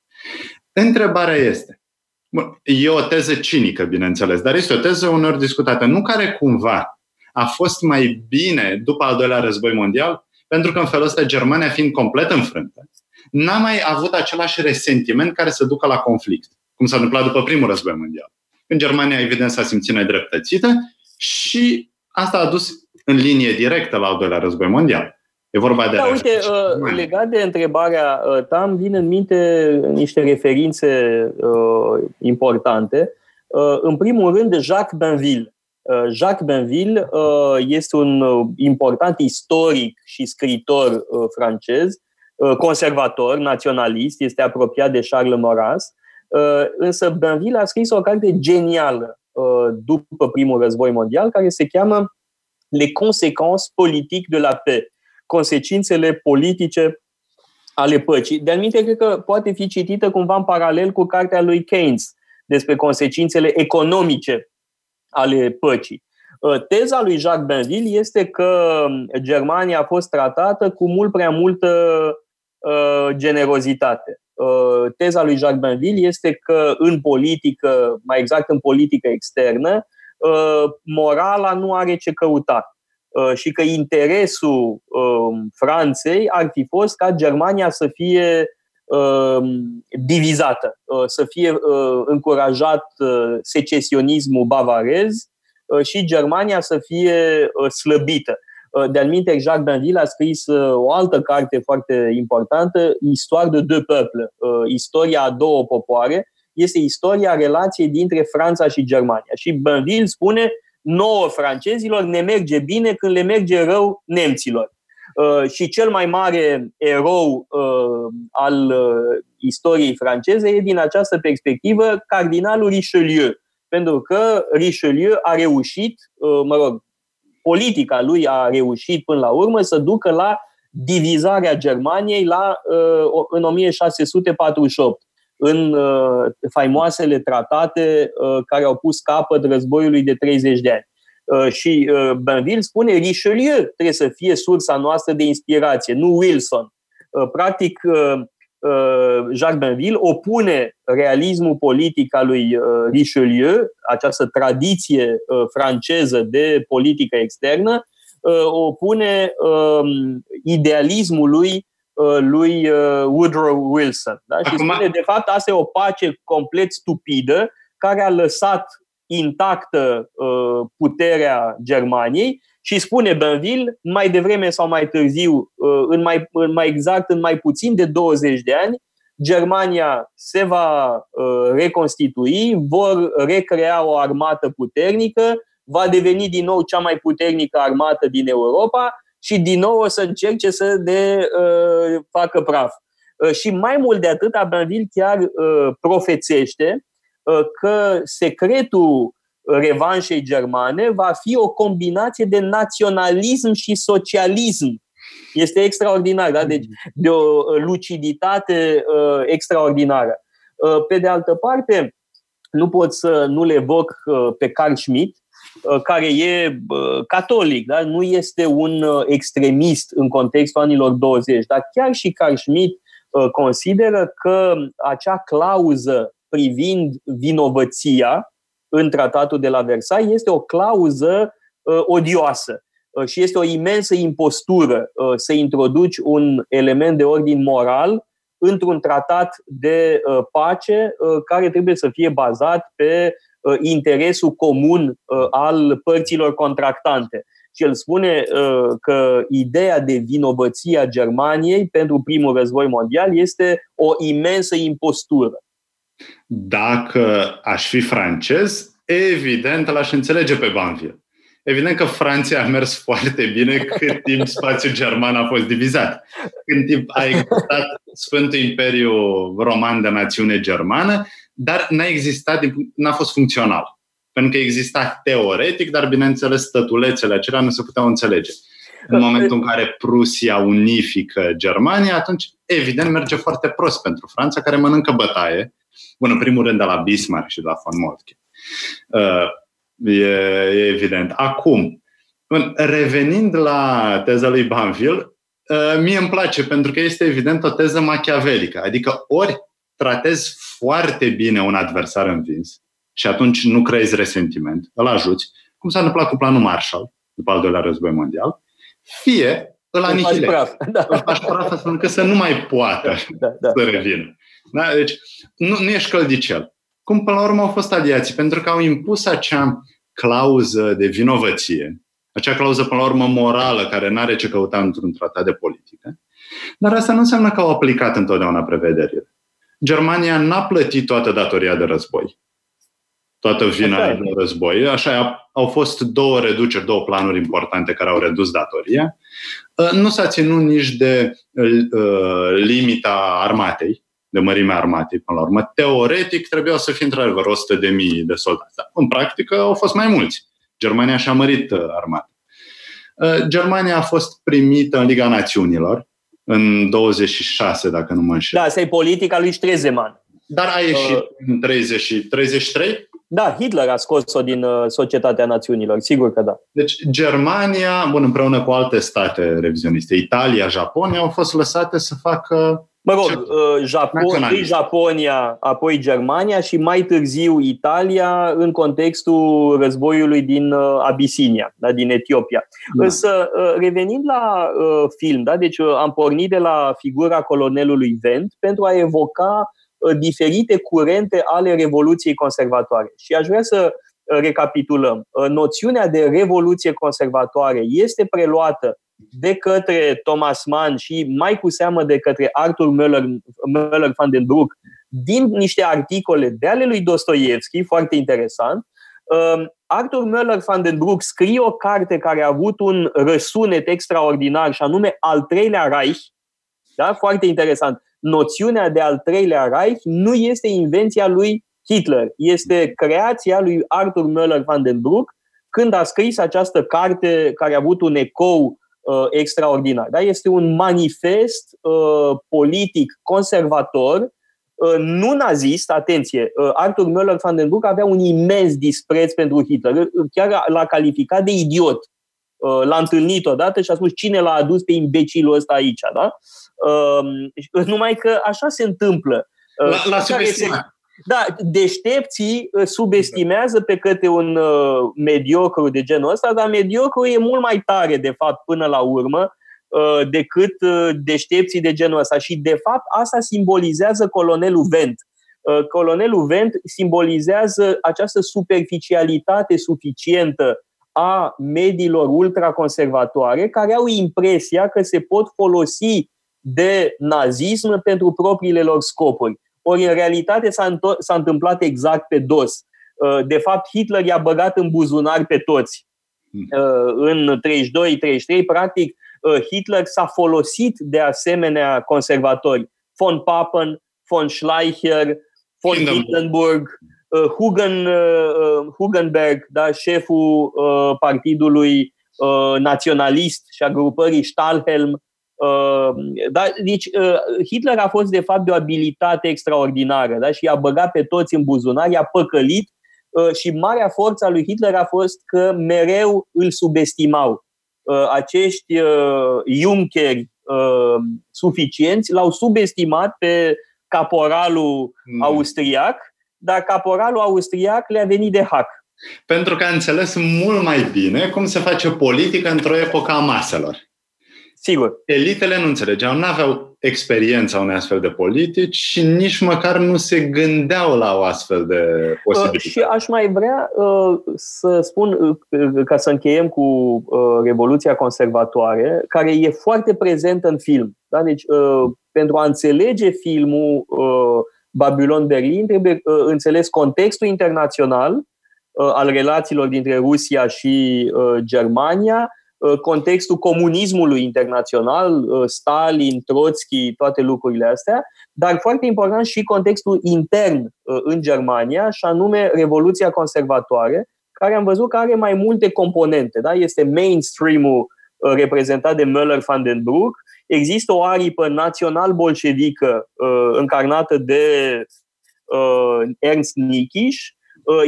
Întrebarea este, bun, e o teză cinică, bineînțeles, dar este o teză uneori discutată, nu care cumva a fost mai bine după al doilea război mondial, pentru că în felul ăsta Germania, fiind complet înfrântă, n-a mai avut același resentiment care să ducă la conflict, cum s-a întâmplat după Primul Război Mondial. În Germania, evident, s-a simțit nedreptățită și asta a dus în linie directă la al doilea război mondial. E vorba de... Da, uite, legat de întrebarea ta, îmi vin în minte niște referințe importante. În primul rând, Jacques Bainville. Jacques Bainville este un important istoric și scriitor francez, conservator, naționalist, este apropiat de Charles Maurras, însă Bainville a scris o carte genială după Primul Război Mondial, care se cheamă Les conséquences politiques de la paix, consecințele politice ale păcii. De anumite, cred că poate fi citită cumva în paralel cu cartea lui Keynes despre consecințele economice ale păcii. Teza lui Jacques Bainville este că Germania a fost tratată cu mult prea multă generozitate. Teza lui Jacques Bainville este că în politică, mai exact în politică externă, morala nu are ce căuta și că interesul Franței ar fi fost ca Germania să fie divizată, să fie încurajat secesionismul bavarez și Germania să fie slăbită. De-alminte, Jacques Bainville a scris o altă carte foarte importantă, Histoire de deux peuples, istoria a două popoare, este istoria relației dintre Franța și Germania. Și Bainville spune, nouă francezilor ne merge bine când le merge rău nemților. Și cel mai mare erou al istoriei franceze e din această perspectivă cardinalul Richelieu. Pentru că Richelieu a reușit, politica lui a reușit până la urmă să ducă la divizarea Germaniei în 1648, în faimoasele tratate care au pus capăt războiului de 30 de ani. Și Bainville spune, Richelieu trebuie să fie sursa noastră de inspirație, nu Wilson. Practic, Jacques Bainville opune realismul politic al lui Richelieu, această tradiție franceză de politică externă, opune idealismul lui Woodrow Wilson. Da? Și spune, de fapt, asta e o pace complet stupidă care a lăsat intactă puterea Germaniei și spune Bainville, mai devreme sau mai târziu, în mai puțin de 20 de ani, Germania se va reconstitui, vor recrea o armată puternică, va deveni din nou cea mai puternică armată din Europa și din nou o să încerce să ne facă praf. Și mai mult de atât, Bainville chiar profețește că secretul revanșei germane va fi o combinație de naționalism și socialism. Este extraordinar, da? Deci de o luciditate extraordinară. Pe de altă parte, nu pot să nu-l evoc pe Carl Schmitt, care e catolic, da? Nu este un extremist în contextul anilor 20, dar chiar și Carl Schmitt consideră că acea clauză privind vinovăția în tratatul de la Versailles este o clauză odioasă și este o imensă impostură să introduci un element de ordin moral într-un tratat de pace care trebuie să fie bazat pe interesul comun al părților contractante. Și el spune că ideea de vinovăție a Germaniei pentru primul război mondial este o imensă impostură. Dacă aș fi francez, evident l-aș înțelege pe Bainville. Evident că Franța a mers foarte bine cât timp spațiul german a fost divizat. Cât timp a existat Sfântul Imperiu Roman de națiune germană, dar n-a existat, n-a fost funcțional. Pentru că exista teoretic, dar bineînțeles stătulețele acelea nu se puteau înțelege. În momentul în care Prusia unifică Germania, atunci evident merge foarte prost pentru Franța, care mănâncă bătaie. Bun, în primul rând de la Bismarck și de la von Moltke. E evident. Acum, revenind la teza lui Bainville, mie îmi place pentru că este evident o teză machiavelică. Adică ori tratezi foarte bine un adversar învins și atunci nu creezi resentiment, îl ajuți, cum s-a întâmplat cu planul Marshall după al doilea război mondial, fie îl anihilezi. Îl faci praf astfel încât să nu mai poată să revină. Da? Deci, nu ești căldicel. Cum până la urmă au fost aliații? Pentru că au impus acea clauză de vinovăție, acea clauză până la urmă morală, care n-are ce căuta într-un tratat de politică. Dar asta nu înseamnă că au aplicat întotdeauna prevederile. Germania n-a plătit toată datoria de război. Toată vina de război. Așa, au fost două reduceri, două planuri importante care au redus datoria. Nu s-a ținut nici de limita armatei, de mărimea armatei, până la urmă. Teoretic, trebuiau să fie într-adevăr 100.000 de soldați. Dar, în practică, au fost mai mulți. Germania și-a mărit armata. Germania a fost primită în Liga Națiunilor, în 26, dacă nu mă înșel. Da, asta e politica lui Stresemann. Dar a ieșit în 33? Da, Hitler a scos-o din Societatea Națiunilor, sigur că da. Deci Germania, bun, împreună cu alte state revizioniste, Italia, Japonia, au fost lăsate să facă... Mă rog, Japonia, apoi Germania și mai târziu Italia în contextul războiului din Abisinia, da, din Etiopia. Da. Însă, revenind la film, da, deci am pornit de la figura colonelului Wendt pentru a evoca diferite curente ale Revoluției Conservatoare. Și aș vrea să recapitulăm. Noțiunea de Revoluție Conservatoare este preluată de către Thomas Mann și mai cu seamă de către Arthur Moeller van den Bruck din niște articole de ale lui Dostoevski, foarte interesant. Arthur Moeller van den Bruck scrie o carte care a avut un răsunet extraordinar și anume Al Treilea Reich, da? Foarte interesant. Noțiunea de Al Treilea Reich nu este invenția lui Hitler, este creația lui Arthur Moeller van den Bruck când a scris această carte care a avut un ecou extraordinar. Da? Este un manifest politic conservator, nu nazist, atenție, Arthur Moeller van den Bruck avea un imens dispreț pentru Hitler, chiar l-a calificat de idiot. l-a întâlnit odată și a spus cine l-a adus pe imbecilul ăsta aici, da? Numai că așa se întâmplă. L-a subestimat. Da, deștepții subestimează pe câte un mediocru de genul ăsta, dar mediocru e mult mai tare, de fapt, până la urmă, decât deștepții de genul ăsta. Și, de fapt, asta simbolizează colonelul Vent. Colonelul Vent simbolizează această superficialitate suficientă a mediilor ultraconservatoare care au impresia că se pot folosi de nazism pentru propriile lor scopuri. Ori, în realitate, s-a întâmplat exact pe dos. De fapt, Hitler i-a băgat în buzunar pe toți. În 1932-1933, practic, Hitler s-a folosit de asemenea conservatori. Von Papen, von Schleicher, von Hindenburg, Hugenberg, da, șeful partidului naționalist și a grupării Stahlhelm. Da, deci Hitler a fost de fapt de o abilitate extraordinară, da, și i-a băgat pe toți în buzunar, i-a păcălit și marea forță a lui Hitler a fost că mereu îl subestimau. Acești Junkeri suficienți l-au subestimat pe caporalul austriac, dar caporalul austriac le-a venit de hac. Pentru că a înțeles mult mai bine cum se face politică într-o epocă a maselor. Sigur. Elitele nu înțelegeau, nu aveau experiența unei astfel de politici și nici măcar nu se gândeau la o astfel de posibilitate. Și aș mai vrea să spun, ca să încheiem cu Revoluția Conservatoare, care e foarte prezentă în film. Da? Deci, pentru a înțelege filmul Babylon Berlin, trebuie înțeles contextul internațional al relațiilor dintre Rusia și Germania, contextul comunismului internațional, Stalin, Trotsky, toate lucrurile astea, dar foarte important și contextul intern în Germania, și anume Revoluția Conservatoare, care am văzut că are mai multe componente. Da? Este mainstream-ul reprezentat de Moeller van den Bruck, există o aripă național-bolșevică încarnată de Ernst Niekisch.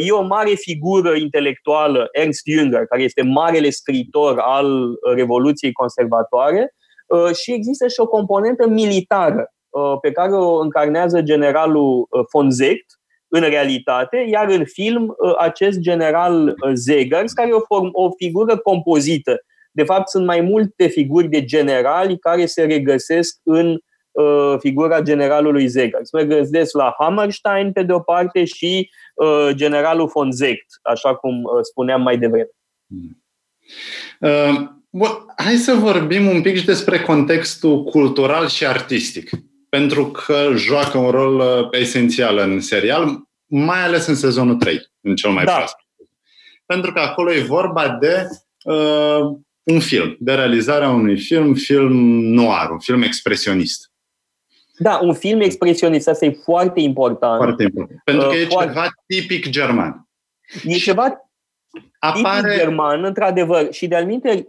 E o mare figură intelectuală, Ernst Jünger, care este marele scriitor al Revoluției Conservatoare, și există și o componentă militară pe care o încarnează generalul von Seeckt în realitate, iar în film acest general Zegers, care e o figură compozită. De fapt, sunt mai multe figuri de generali care se regăsesc în figura generalului Zegers. Mă gândesc la Hammerstein, pe de o parte, și generalul von Seeckt, așa cum spuneam mai devreme. Hai să vorbim un pic și despre contextul cultural și artistic, pentru că joacă un rol esențial în serial, mai ales în sezonul 3, în cel mai proaspăt. Pentru că acolo e vorba de un film, de realizarea unui film noir, un film expresionist. Da, un film expresionist, asta e foarte important. Foarte important. Pentru că e ceva tipic german. E ceva tipic german, într-adevăr. Și de-al minte,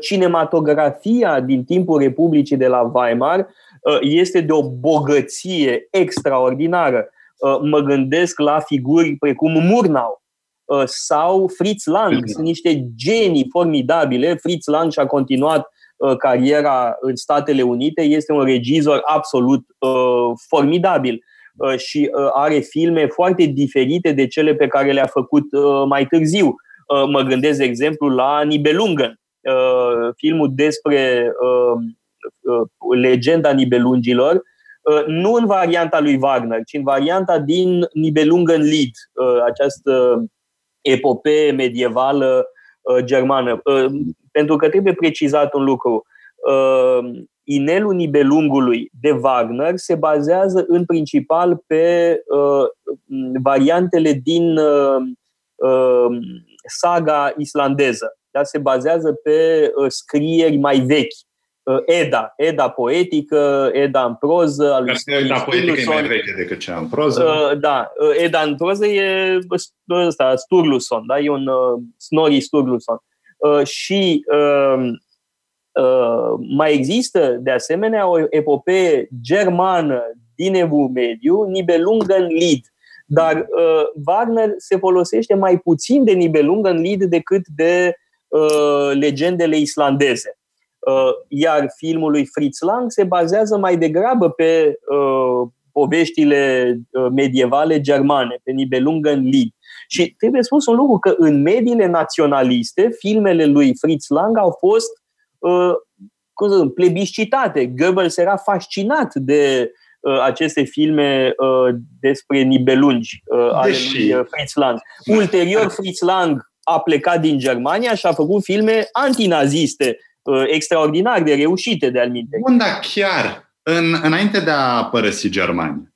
cinematografia din timpul Republicii de la Weimar este de o bogăție extraordinară. Mă gândesc la figuri precum Murnau sau Fritz Lang. Sunt niște genii formidabile. Fritz Lang și-a continuat cariera în Statele Unite. Este un regizor absolut formidabil și are filme foarte diferite de cele pe care le-a făcut mai târziu. Mă gândesc, de exemplu, la Nibelungen, filmul despre legenda Nibelungilor, nu în varianta lui Wagner, ci în varianta din Nibelungenlied, această epopee medievală germană. Pentru că trebuie precizat un lucru. Inelul Nibelungului de Wagner se bazează în principal pe variantele din saga islandeză. Da? Se bazează pe scrieri mai vechi. Edda poetică, Edda în proză. Edda poetică e mai veche decât cea în proză. Da, Edda în proză e Sturluson, da? E un Snorri Sturluson. Și mai există, de asemenea, o epopee germană din Evul Mediu, Nibelungenlied. Dar Wagner se folosește mai puțin de Nibelungenlied decât de legendele islandeze. Iar filmul lui Fritz Lang se bazează mai degrabă pe poveștile medievale germane, pe Nibelungenlied. Și trebuie spus un lucru, că în mediile naționaliste, filmele lui Fritz Lang au fost plebiscitate. Goebbels era fascinat de aceste filme despre nibelungi ale lui Fritz Lang. Ulterior, Fritz Lang a plecat din Germania și a făcut filme antinaziste, extraordinar de reușite, de-al minte. Bun, dar chiar înainte de a părăsi Germania,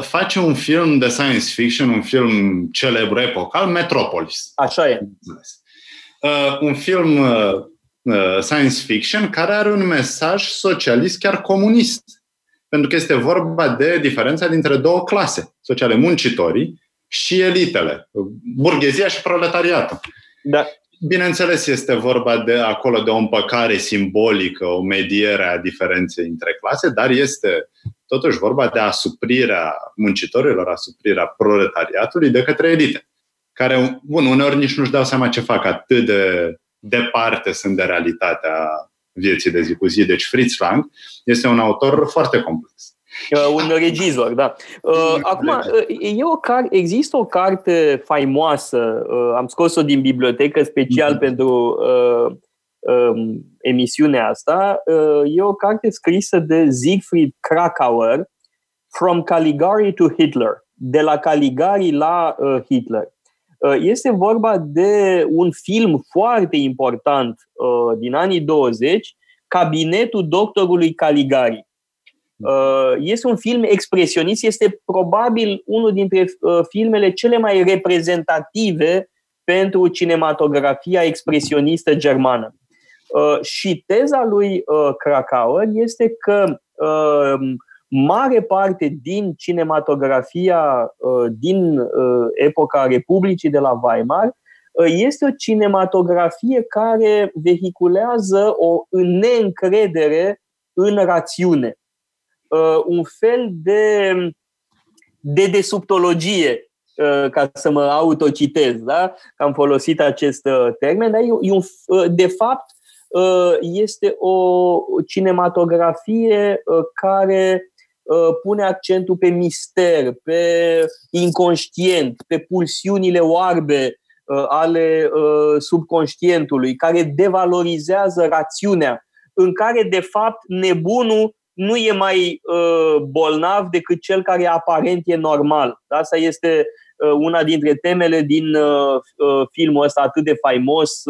face un film de science fiction, un film celebru epocal, Metropolis. Așa e. Un film science fiction care are un mesaj socialist, chiar comunist. Pentru că este vorba de diferența dintre două clase sociale, muncitorii și elitele, burghezia și proletariatul. Da. Bineînțeles, este vorba de acolo de o împăcare simbolică, o mediere a diferenței între clase, dar este totuși vorba de asuprirea muncitorilor, asuprirea proletariatului de către elite, care, bun, uneori nici nu-și dau seama ce fac, atât de departe sunt de realitatea vieții de zi cu zi. Deci Fritz Lang este un autor foarte complex. Un regizor, da. Acum, există o carte faimoasă, am scos-o din bibliotecă special pentru emisiunea asta. E o carte scrisă de Siegfried Krakauer, From Caligari to Hitler, de la Caligari la Hitler. Este vorba de un film foarte important din anii 20, Cabinetul doctorului Caligari. Este un film expresionist, este probabil unul dintre filmele cele mai reprezentative pentru cinematografia expresionistă germană. Și teza lui Krakauer este că mare parte din cinematografia din epoca Republicii de la Weimar este o cinematografie care vehiculează o neîncredere în rațiune. Un fel de desubtologie, ca să mă autocitez, da? Am folosit acest termen, dar de fapt este o cinematografie care pune accentul pe mister, pe inconștient, pe pulsiunile oarbe ale subconștientului, care devalorizează rațiunea, în care de fapt nebunul nu e mai bolnav decât cel care aparent e normal. Asta este una dintre temele din filmul ăsta atât de faimos,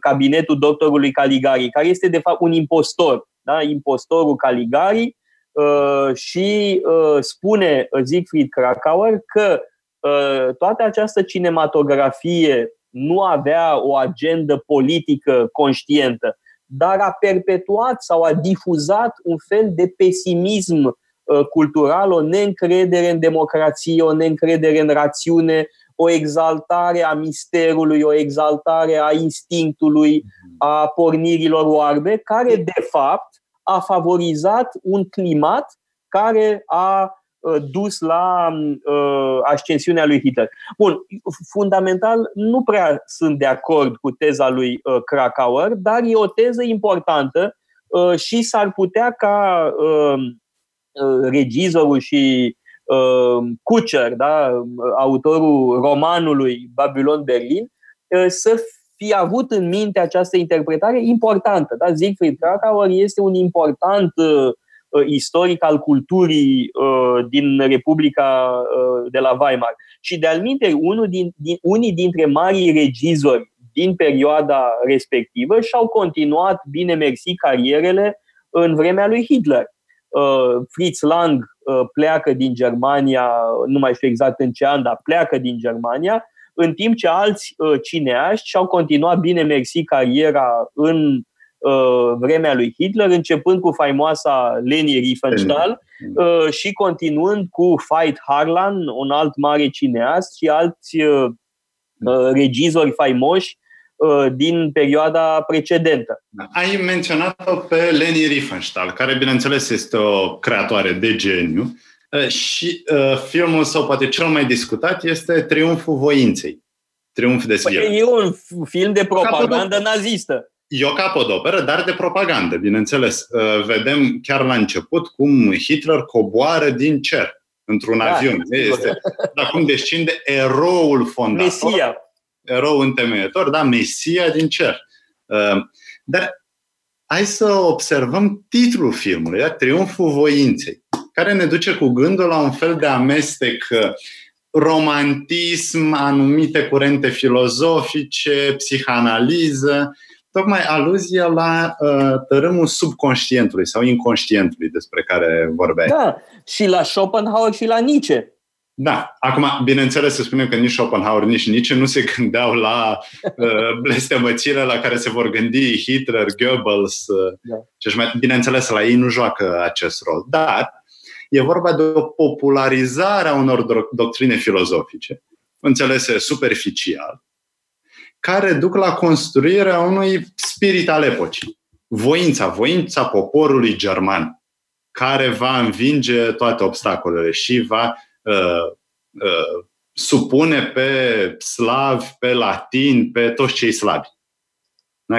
Cabinetul doctorului Caligari, care este de fapt un impostor, da? Impostorul Caligari, și spune Siegfried Krakauer că toată această cinematografie nu avea o agendă politică conștientă, dar a perpetuat sau a difuzat un fel de pesimism cultural, o neîncredere în democrație, o neîncredere în rațiune, o exaltare a misterului, o exaltare a instinctului, a pornirilor oarbe, care de fapt a favorizat un climat care a dus la ascensiunea lui Hitler. Bun, fundamental nu prea sunt de acord cu teza lui Krakauer, dar e o teză importantă și s-ar putea ca regizorul și Kutcher, da, autorul romanului Babylon Berlin, să fi avut în minte această interpretare importantă. Da? Siegfried Krakauer este un important istoric al culturii din Republica de la Weimar. Și de-al minte, unii dintre marii regizori din perioada respectivă și-au continuat, bine mersi, carierele în vremea lui Hitler. Fritz Lang pleacă din Germania, nu mai știu exact în ce an, dar pleacă din Germania, în timp ce alți cineaști și-au continuat, bine mersi, cariera în vremea lui Hitler, începând cu faimoasa Leni Riefenstahl și continuând cu Veit Harlan, un alt mare cineast, și alți regizori faimoși din perioada precedentă. Ai menționat-o pe Leni Riefenstahl, care, bineînțeles, este o creatoare de geniu și filmul său, poate cel mai discutat, este Triumful voinței. Triumf de svier. E un film de propagandă nazistă. E o capodoperă, dar de propagandă, bineînțeles. Vedem chiar la început cum Hitler coboară din cer într-un avion. Este, dar cum descinde eroul fondator. Mesia. Erou întemeitor, da, Mesia din cer. Dar hai să observăm titlul filmului, da? Triumful voinței, care ne duce cu gândul la un fel de amestec romantism, anumite curente filozofice, psihanaliză, tocmai aluzia la tărâmul subconștientului sau inconștientului despre care vorbeai. Da, și la Schopenhauer și la Nietzsche. Da, acum, bineînțeles să spunem că nici Schopenhauer, nici Nietzsche nu se gândeau la blestemățile la care se vor gândi Hitler, Goebbels, da. Bineînțeles, la ei nu joacă acest rol, dar e vorba de o popularizare a unor doctrine filozofice, înțelese superficial, care duc la construirea unui spirit al epocii. Voința poporului german, care va învinge toate obstacolele și va supune pe slavi, pe latini, pe toți cei slabi,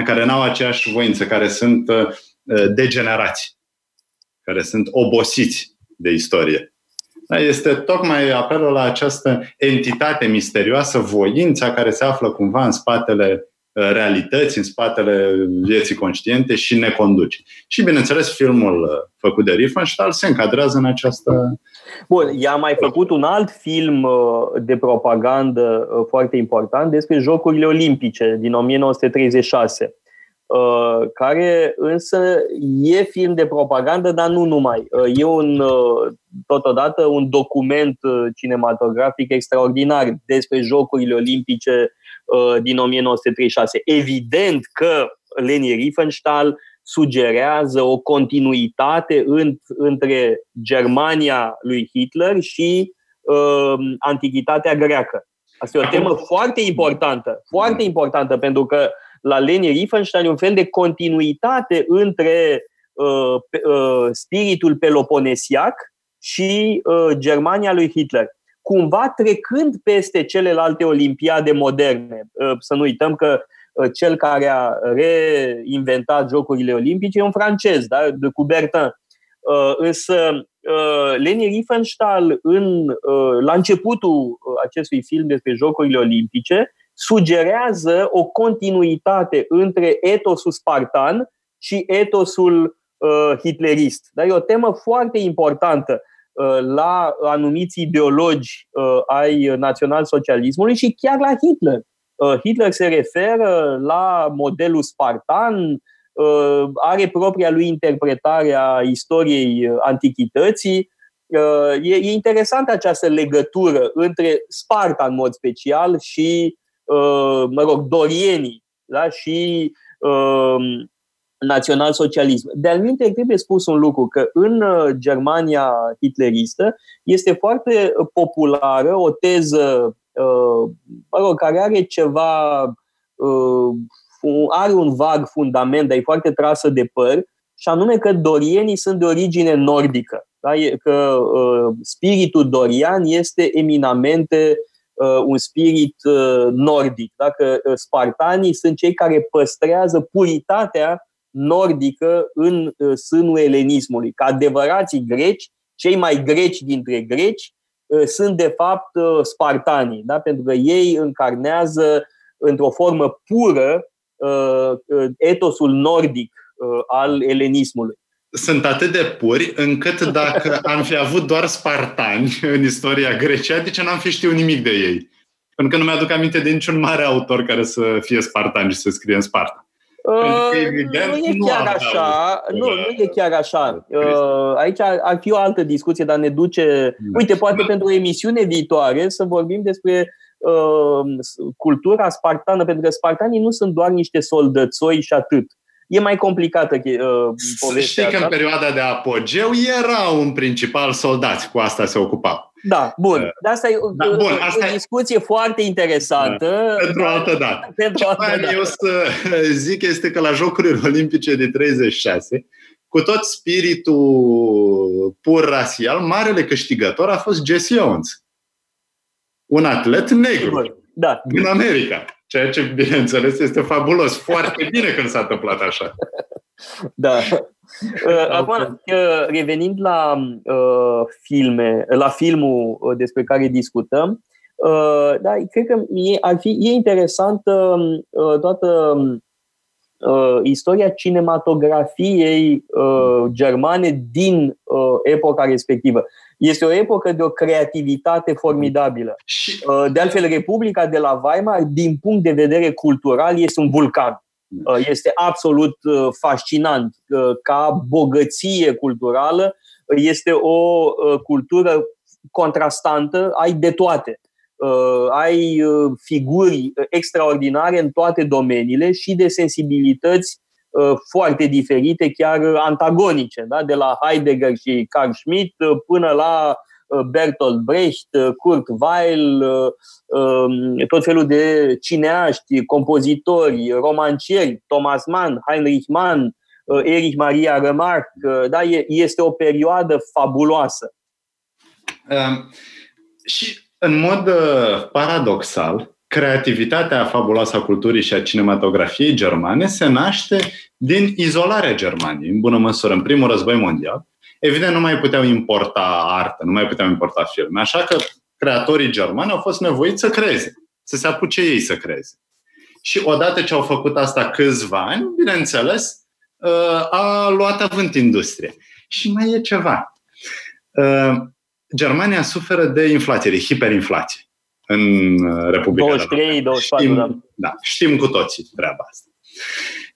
care n-au aceeași voință, care sunt degenerați, care sunt obosiți de istorie. Este tocmai apelul la această entitate misterioasă, voința, care se află cumva în spatele realității, în spatele vieții conștiente și ne conduce. Și, bineînțeles, filmul făcut de Riefenstahl se încadrează în această... Bun, i-a mai făcut un alt film de propagandă foarte important despre Jocurile Olimpice din 1936, care însă e film de propagandă, dar nu numai. E totodată un document cinematografic extraordinar despre Jocurile Olimpice din 1936. Evident că Leni Riefenstahl sugerează o continuitate între Germania lui Hitler și antichitatea greacă. Asta e o temă foarte importantă, pentru că la Leni Riefenstahl e un fel de continuitate între spiritul peloponesiac și Germania lui Hitler, cumva trecând peste celelalte olimpiade moderne. Să nu uităm că cel care a reinventat Jocurile Olimpice e un francez, da? De Coubertin. Însă Leni Riefenstahl, la începutul acestui film despre Jocurile Olimpice, sugerează o continuitate între etosul spartan și etosul hitlerist. Dar e o temă foarte importantă la anumiți ideologi ai național-socialismului și chiar la Hitler. Hitler se referă la modelul spartan, are propria lui interpretare a istoriei antichității. E interesantă această legătură între Sparta în mod special și dorienii, da? Și național-socialism. De altminte, trebuie spus un lucru, că în Germania hitleristă este foarte populară o teză care are ceva, are un vag fundament, dar e foarte trasă de păr, și anume că dorienii sunt de origine nordică, da? Că spiritul dorian este eminamente un spirit nordic, da? Că spartanii sunt cei care păstrează puritatea nordică în sânul elenismului, că adevărații greci, cei mai greci dintre greci, sunt de fapt spartanii, da? Pentru că ei încarnează într-o formă pură etosul nordic al elenismului. Sunt atât de puri încât dacă am fi avut doar spartani în istoria Greciei, adică n-am fi știut nimic de ei. Pentru că nu mi-aduc aminte de niciun mare autor care să fie spartan și să scrie în Sparta. Nu e chiar așa. Aici ar fi o altă discuție, dar ne duce... Uite, poate pentru o emisiune viitoare să vorbim despre cultura spartană, pentru că spartanii nu sunt doar niște soldățoi și atât. E mai complicată povestea. Știi că în perioada de apogeu erau în principal soldați, cu asta se ocupau. Da, bun. Asta e o discuție foarte interesantă. Pentru o altă dată. Eu să zic este că la Jocurile Olimpice de 36, cu tot spiritul pur rasial, marele câștigător a fost Jesse Owens. Un atlet negru. Da. Din America. Ceea ce, bineînțeles, este fabulos. Foarte bine când s-a întâmplat așa. Da. Acum, revenind la filme, la filmul despre care discutăm, da, cred că e interesantă toată istoria cinematografiei germane din epoca respectivă. Este o epocă de o creativitate formidabilă. De altfel, Republica de la Weimar, din punct de vedere cultural, este un vulcan. Este absolut fascinant ca bogăție culturală. Este o cultură contrastantă, ai de toate. Ai figuri extraordinare în toate domeniile și de sensibilități foarte diferite, chiar antagonice, da? De la Heidegger și Carl Schmitt până la Bertolt Brecht, Kurt Weill, tot felul de cineaști, compozitori, romancieri, Thomas Mann, Heinrich Mann, Erich Maria Remarque, da? Este o perioadă fabuloasă. Și în mod paradoxal, creativitatea fabuloasă a culturii și a cinematografiei germane se naște din izolarea Germaniei, în bună măsură, în primul război mondial. Evident, nu mai puteau importa artă, nu mai puteau importa filme, așa că creatorii germani au fost nevoiți să creeze, să se apuce ei să creeze. Și odată ce au făcut asta câțiva ani, bineînțeles, a luat avânt industria. Și mai e ceva. Germania suferă de inflație, de hiperinflație în Republica de la Weimar. Da, știm cu toții treaba asta.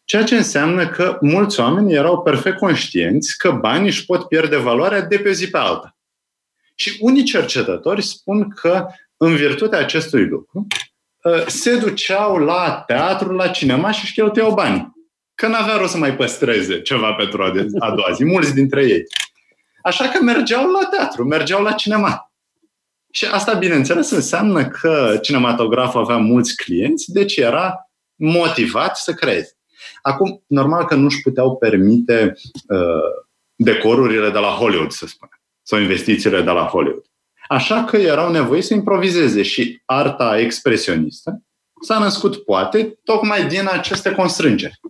Ceea ce înseamnă că mulți oameni erau perfect conștienți că banii își pot pierde valoarea de pe o zi pe alta. Și unii cercetători spun că în virtutea acestui lucru se duceau la teatru, la cinema și își cheltuiau banii. Că n-avea rost să mai păstreze ceva pentru a doua zi, mulți dintre ei. Așa că mergeau la teatru, mergeau la cinema. Și asta, bineînțeles, înseamnă că cinematograful avea mulți clienți, deci era motivat să creeze. Acum, normal că nu-și puteau permite decorurile de la Hollywood, să spunem, sau investițiile de la Hollywood. Așa că erau nevoiți să improvizeze și arta expresionistă s-a născut, poate, tocmai din aceste constrângeri.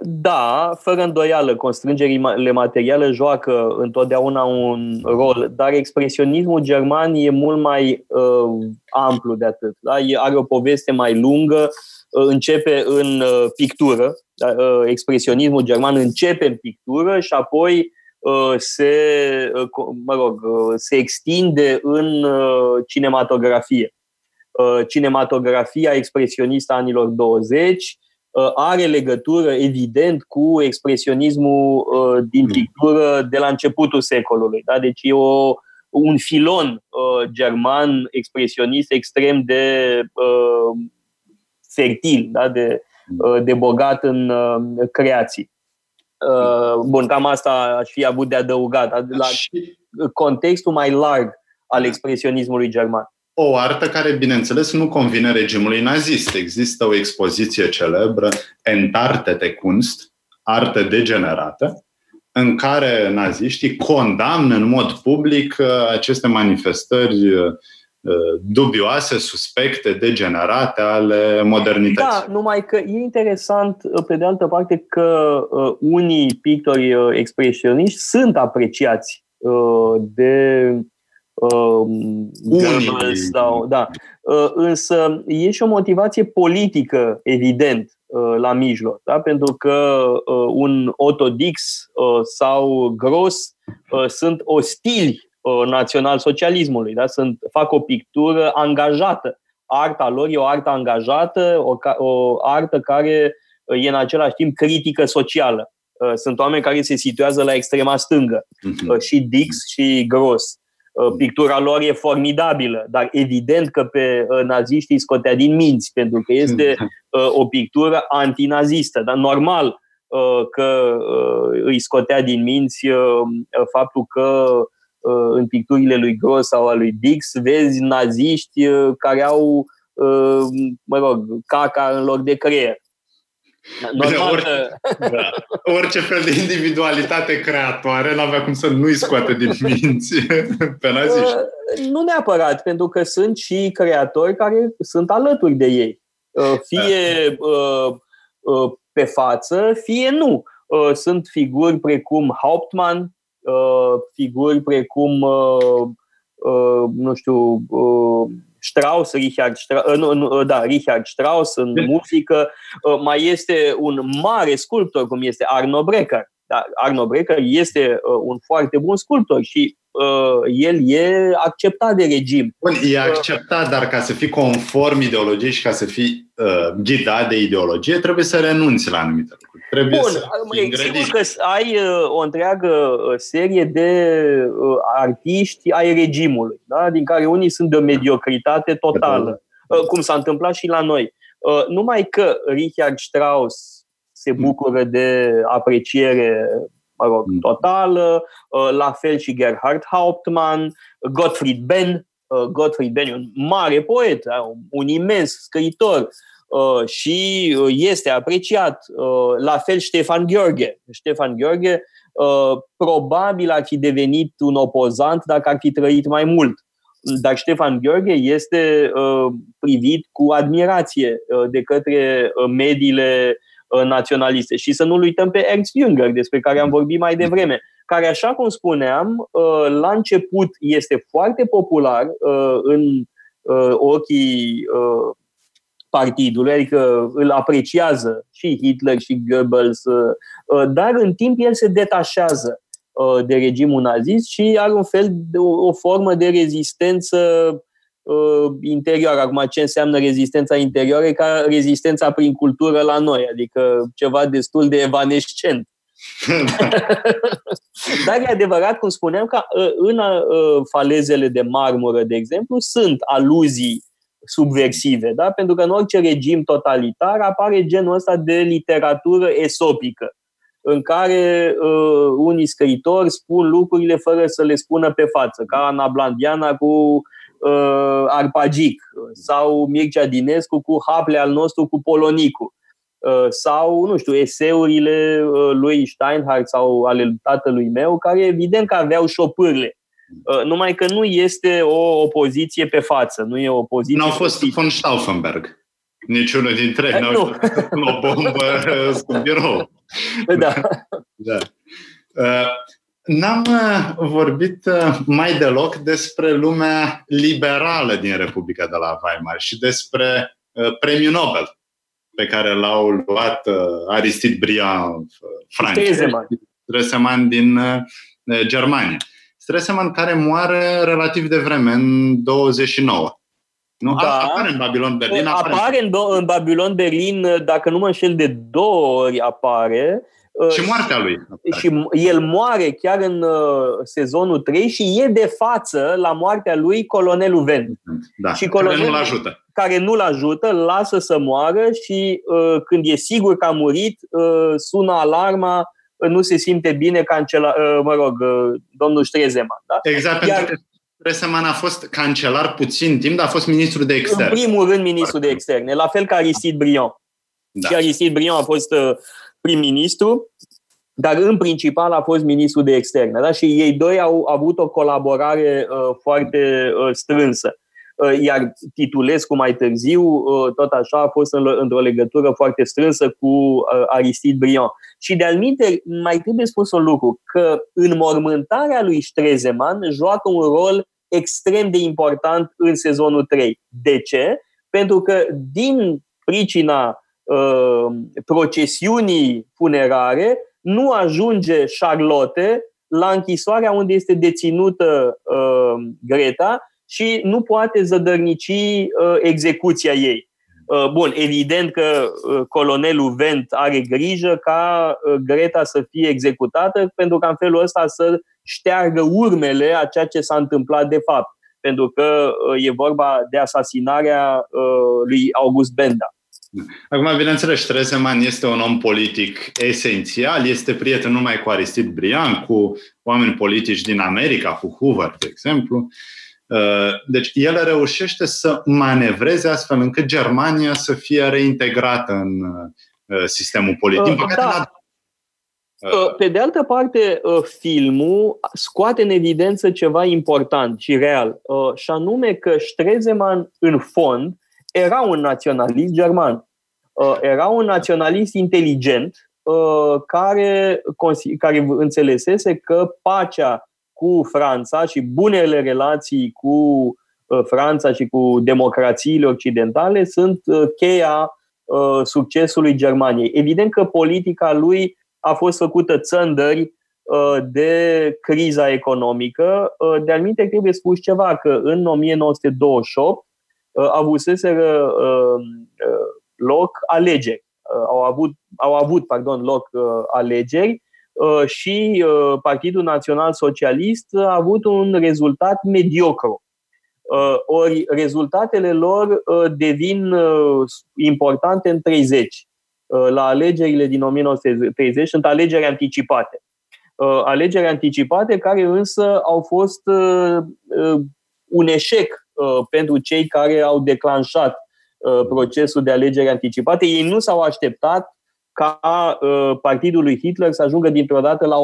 Da, fără îndoială, constrângerile materiale joacă întotdeauna un rol, dar expresionismul german e mult mai amplu de atât. Da? Are o poveste mai lungă, începe în pictură, expresionismul german începe în pictură și apoi se extinde în cinematografie. Cinematografia expresionistă a anilor 20 are legătură, evident, cu expresionismul din pictură de la începutul secolului. Da? Deci e un filon german expresionist extrem de fertil, da? de bogat în creații. Bun, cam asta aș fi avut de adăugat, da? La contextul mai larg al expresionismului german. O artă care, bineînțeles, nu convine regimului nazist. Există o expoziție celebră, Entartete Kunst, artă degenerată, în care naziștii condamnă în mod public aceste manifestări dubioase, suspecte, degenerate ale modernității. Da, numai că e interesant, pe de altă parte, că unii pictori expresioniști sunt apreciați de... sau, da. Însă e și o motivație politică, evident, la mijloc, da? Pentru că un Otto Dix sau Gross sunt ostili național-socialismului, da? Fac o pictură angajată. Arta lor e o artă angajată, o artă care e în același timp critică socială. Sunt oameni care se situează la extrema stângă, și Dix și Gross. Pictura lor e formidabilă, dar evident că pe naziștii scotea din minți, pentru că este o pictură antinazistă. Dar normal că îi scotea din minți faptul că în picturile lui Gross sau a lui Dix vezi naziști care au caca în loc de creier. Normal. Orice fel de individualitate creatoare n-avea cum să nu-i scoată din minți pe naziști. Nu neapărat, pentru că sunt și creatori care sunt alături de ei. Fie pe față, fie nu. Sunt figuri precum Hauptmann, figuri precum nu știu, Strauss, Richard Strauss în muzică. Mai este un mare sculptor cum este Arno Breker. Da, Arno Breker este un foarte bun sculptor și el e acceptat de regim. Bun, e acceptat, dar ca să fii conform ideologiei și ca să fii ghidat de ideologie, trebuie să renunți la anumite lucruri. Trebuie să sigur că ai o întreagă serie de artiști ai regimului, da? Din care unii sunt de o mediocritate totală, cum s-a întâmplat și la noi. Numai că Richard Strauss se bucură de apreciere totală, la fel și Gerhard Hauptmann, Gottfried Benn e un mare poet, un imens scriitor și este apreciat. La fel Ștefan Gheorghe probabil ar fi devenit un opozant dacă ar fi trăit mai mult. Dar Ștefan Gheorghe este privit cu admirație de către mediile naționaliste. Și să nu-l uităm pe Ernst Jünger, despre care am vorbit mai devreme, care, așa cum spuneam, la început este foarte popular în ochii partidului, adică îl apreciază și Hitler și Goebbels, dar în timp el se detașează de regimul nazist și are un fel de o formă de rezistență interioară. Acum, ce înseamnă rezistența interioară? E ca rezistența prin cultură la noi, adică ceva destul de evanescent. Dar e adevărat, cum spuneam, că în falezele de marmură, de exemplu, sunt aluzii subversive, da? Pentru că în orice regim totalitar apare genul ăsta de literatură esopică, în care unii scriitori spun lucrurile fără să le spună pe față, ca Ana Blandiana cu Arpagic, sau Mircea Dinescu cu Haple al nostru cu Polonicu, sau, nu știu, eseurile lui Steinhardt sau ale tatălui meu, care evident că aveau șopârle. Numai că nu este o opoziție pe față, nu e o opoziție. N-au fost von Stauffenberg. Niciunul dintre ei n-au fost o bombă sub birou. Da. Da. N-am vorbit mai deloc despre lumea liberală din Republica de la Weimar și despre premiul Nobel pe care l-au luat Aristide Briand, Francia, Stresemann din Germania. Stresemann care moare relativ devreme, în 29. Nu? Da. Apare în Babylon Berlin. Apare în Babylon Berlin, dacă nu mă înșel, de 2 ori apare. Și moartea lui. Și el moare chiar în sezonul 3 și e de față la moartea lui colonelul Wendt. Da, și colonelul care nu-l ajută. Îl lasă să moară și când e sigur că a murit, sună alarma, nu se simte bine domnul Stresemann. Da? Exact, pentru că Stresemann a fost cancelar puțin timp, dar a fost ministru de externe. În primul rând ministru de externe, la fel ca Aristide Briand. Da. Și Aristide Briand a fost prim-ministru, dar în principal a fost ministru de externe. Da? Și ei doi au avut o colaborare foarte strânsă. Iar Titulescu mai târziu, tot așa, a fost într-o legătură foarte strânsă cu Aristide Briand. Și de altminteri, mai trebuie spus un lucru, că înmormântarea lui Stresemann joacă un rol extrem de important în sezonul 3. De ce? Pentru că din pricina procesiunii funerare nu ajunge Charlotte la închisoarea unde este deținută Greta și nu poate zădărnici execuția ei. Bun, evident că colonelul Wendt are grijă ca Greta să fie executată, pentru că în felul ăsta să șteargă urmele a ceea ce s-a întâmplat de fapt, pentru că e vorba de asasinarea lui August Benda. Acum, bineînțeles, Stresemann este un om politic esențial, este prieten numai cu Aristide Briand, cu oameni politici din America, cu Hoover, de exemplu. Deci el reușește să manevreze astfel încât Germania să fie reintegrată în sistemul politic. Din păcate, da. Pe de altă parte, filmul scoate în evidență ceva important și real, și anume că Stresemann, în fond, era un naționalist german. Era un naționalist inteligent care înțelesese că pacea cu Franța și bunele relații cu Franța și cu democrațiile occidentale sunt cheia succesului Germaniei. Evident că politica lui a fost făcută țândări de criza economică. De altminte, trebuie spus ceva, că în 1928 avuseseră loc alegeri. Au avut loc alegeri și Partidul Național Socialist a avut un rezultat mediocru. Ori rezultatele lor devin importante în 30. La alegerile din 1930 sunt alegeri anticipate. Alegeri anticipate care însă au fost un eșec pentru cei care au declanșat procesul de alegeri anticipate. Ei nu s-au așteptat ca partidul lui Hitler să ajungă dintr-o dată la 18%.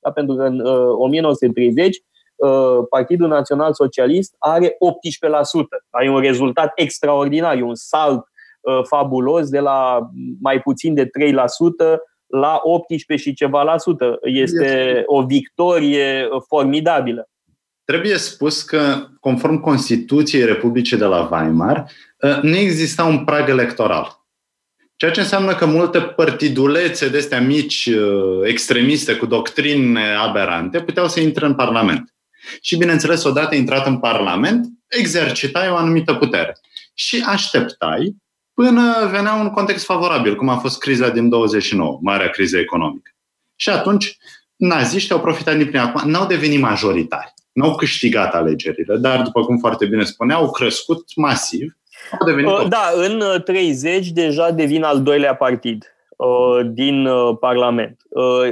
Da? Pentru că în 1930 Partidul Național Socialist are 18%. Ai un rezultat extraordinar, un salt fabulos de la mai puțin de 3% la 18 și ceva la sută. Este o victorie formidabilă. Trebuie spus că, conform Constituției Republicii de la Weimar, nu exista un prag electoral. Ceea ce înseamnă că multe partidulețe de astea mici, extremiste, cu doctrine aberante, puteau să intre în Parlament. Și, bineînțeles, odată intrat în Parlament, exercitai o anumită putere. Și așteptai până venea un context favorabil, cum a fost criza din 1929, marea criză economică. Și atunci, naziștii au profitat din prima. Acum, n-au devenit majoritari. N-au câștigat alegerile, dar, după cum foarte bine spunea, au crescut masiv. Da, în 30 deja devin al doilea partid din Parlament.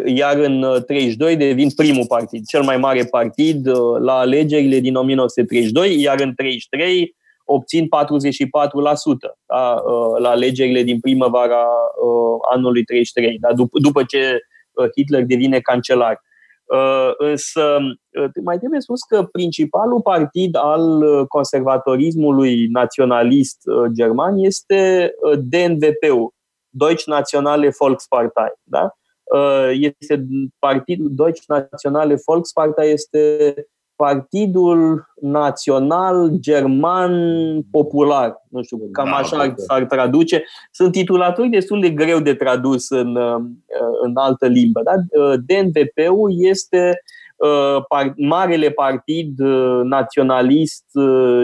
Iar în 32 devin primul partid, cel mai mare partid la alegerile din 1932, iar în 33 obțin 44% la alegerile din primăvara anului 33, după ce Hitler devine cancelar. Însă mai trebuie spus că principalul partid al conservatorismului naționalist german este DNVP-ul, Deutsche Nationale Volkspartei. Da? Este partidul Deutsche Nationale Volkspartei, este Partidul Național German Popular. Nu știu, cam așa s-ar traduce. Sunt titulaturi destul de greu de tradus în altă limbă. Da? DNVP-ul este marele partid naționalist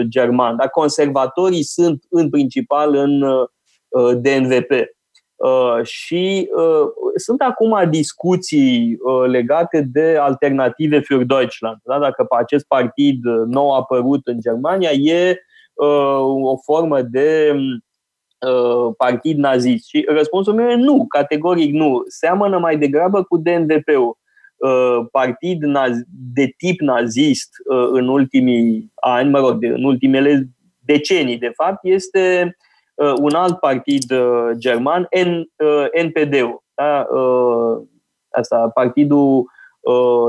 german. Da? Conservatorii sunt în principal în DNVP. Și sunt acum discuții legate de alternative für Deutschland. Da? Dacă acest partid nou apărut în Germania e o formă de partid nazist. Și răspunsul meu e nu, categoric nu. Seamănă mai degrabă cu DNDP-ul. Partid de tip nazist în ultimii ani, în ultimele decenii, de fapt, este un alt partid german, NPD-ul. Da? Asta, Partidul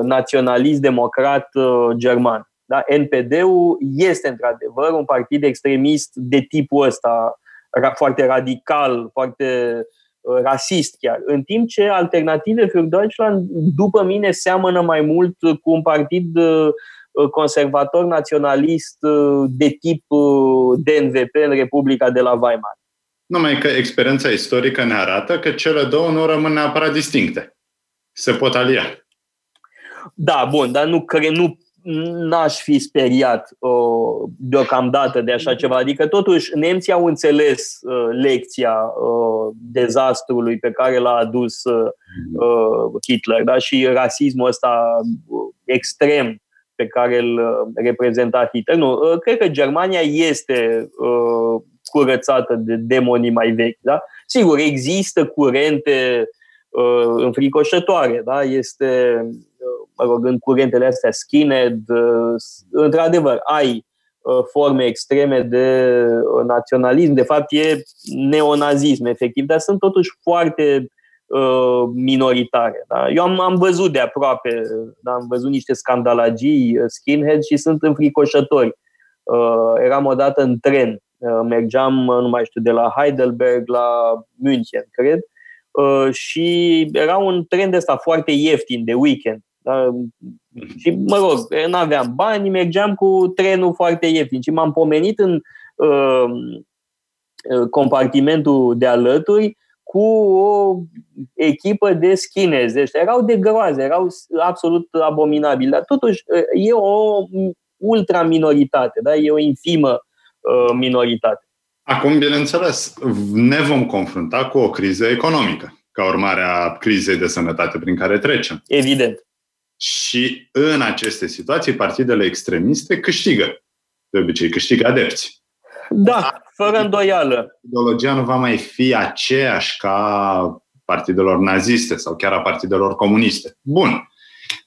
Naționalist Democrat German. Da? NPD-ul este, într-adevăr, un partid extremist de tipul ăsta, foarte radical, foarte rasist chiar. În timp ce Alternative für Deutschland, după mine, seamănă mai mult cu un partid conservator naționalist de tip DNVP în Republica de la Weimar. Numai că experiența istorică ne arată că cele două nu rămân neapărat distincte. Se pot alia. Da, bun, dar n-aș fi speriat deocamdată de așa ceva. Adică totuși nemții au înțeles lecția dezastrului pe care l-a adus Hitler, da? Și rasismul ăsta extrem pe care îl reprezenta Hitler. Nu, cred că Germania este curățată de demonii mai vechi. Da? Sigur, există curente înfricoșătoare. Da? Este, în curentele astea skinhead, într-adevăr, ai forme extreme de naționalism. De fapt, e neonazism, efectiv, dar sunt totuși foarte minoritare. Da? Eu am văzut de aproape, da? Am văzut niște scandalagii, skinhead, și sunt înfricoșători. Eram odată în tren. Mergeam, nu mai știu, de la Heidelberg la München, cred, și era un tren de ăsta foarte ieftin, de weekend. Da? Și, mă rog, n-aveam bani, mergeam cu trenul foarte ieftin și m-am pomenit în compartimentul de alături cu o echipă de skinheads. Erau de groază, erau absolut abominabili, dar totuși e o ultra-minoritate, da? E o infimă minoritate. Acum, bineînțeles, ne vom confrunta cu o criză economică, ca urmare a crizei de sănătate prin care trecem. Evident. Și în aceste situații, partidele extremiste câștigă. De obicei, câștigă adepți. Da, fără îndoială. Ideologia nu va mai fi aceeași ca partidelor naziste sau chiar a partidelor comuniste. Bun.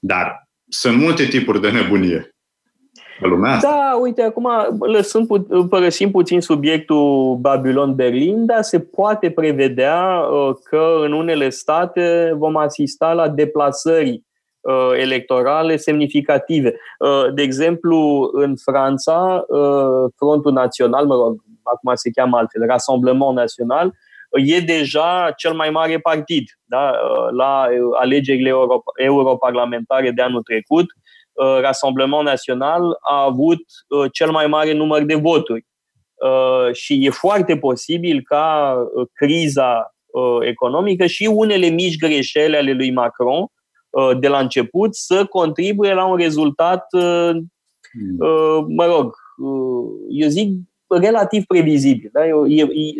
Dar sunt multe tipuri de nebunie. Da, uite, acum părăsim puțin subiectul Babylon Berlin, dar se poate prevedea că în unele state vom asista la deplasări electorale semnificative. De exemplu, în Franța, Frontul Național, mă rog, acum se cheamă altfel, Rassemblement National, e deja cel mai mare partid, da? La alegerile europarlamentare de anul trecut, Rassemblement National a avut cel mai mare număr de voturi și e foarte posibil ca criza economică și unele mici greșeli ale lui Macron de la început să contribuie la un rezultat, mă rog, eu zic relativ previzibil. Da?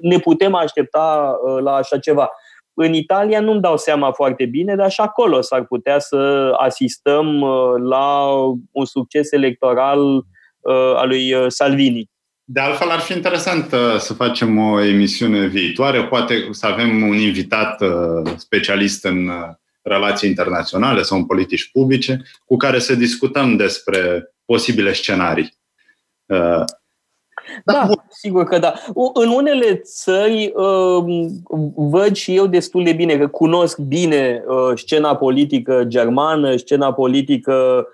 Ne putem aștepta la așa ceva. În Italia nu-mi dau seama foarte bine, dar și acolo s-ar putea să asistăm la un succes electoral al lui Salvini. De altfel, ar fi interesant să facem o emisiune viitoare, poate să avem un invitat specialist în relații internaționale sau în politici publice, cu care să discutăm despre posibile scenarii. Da, sigur că da. În unele țări văd și eu destul de bine, că cunosc bine scena politică germană, scena politică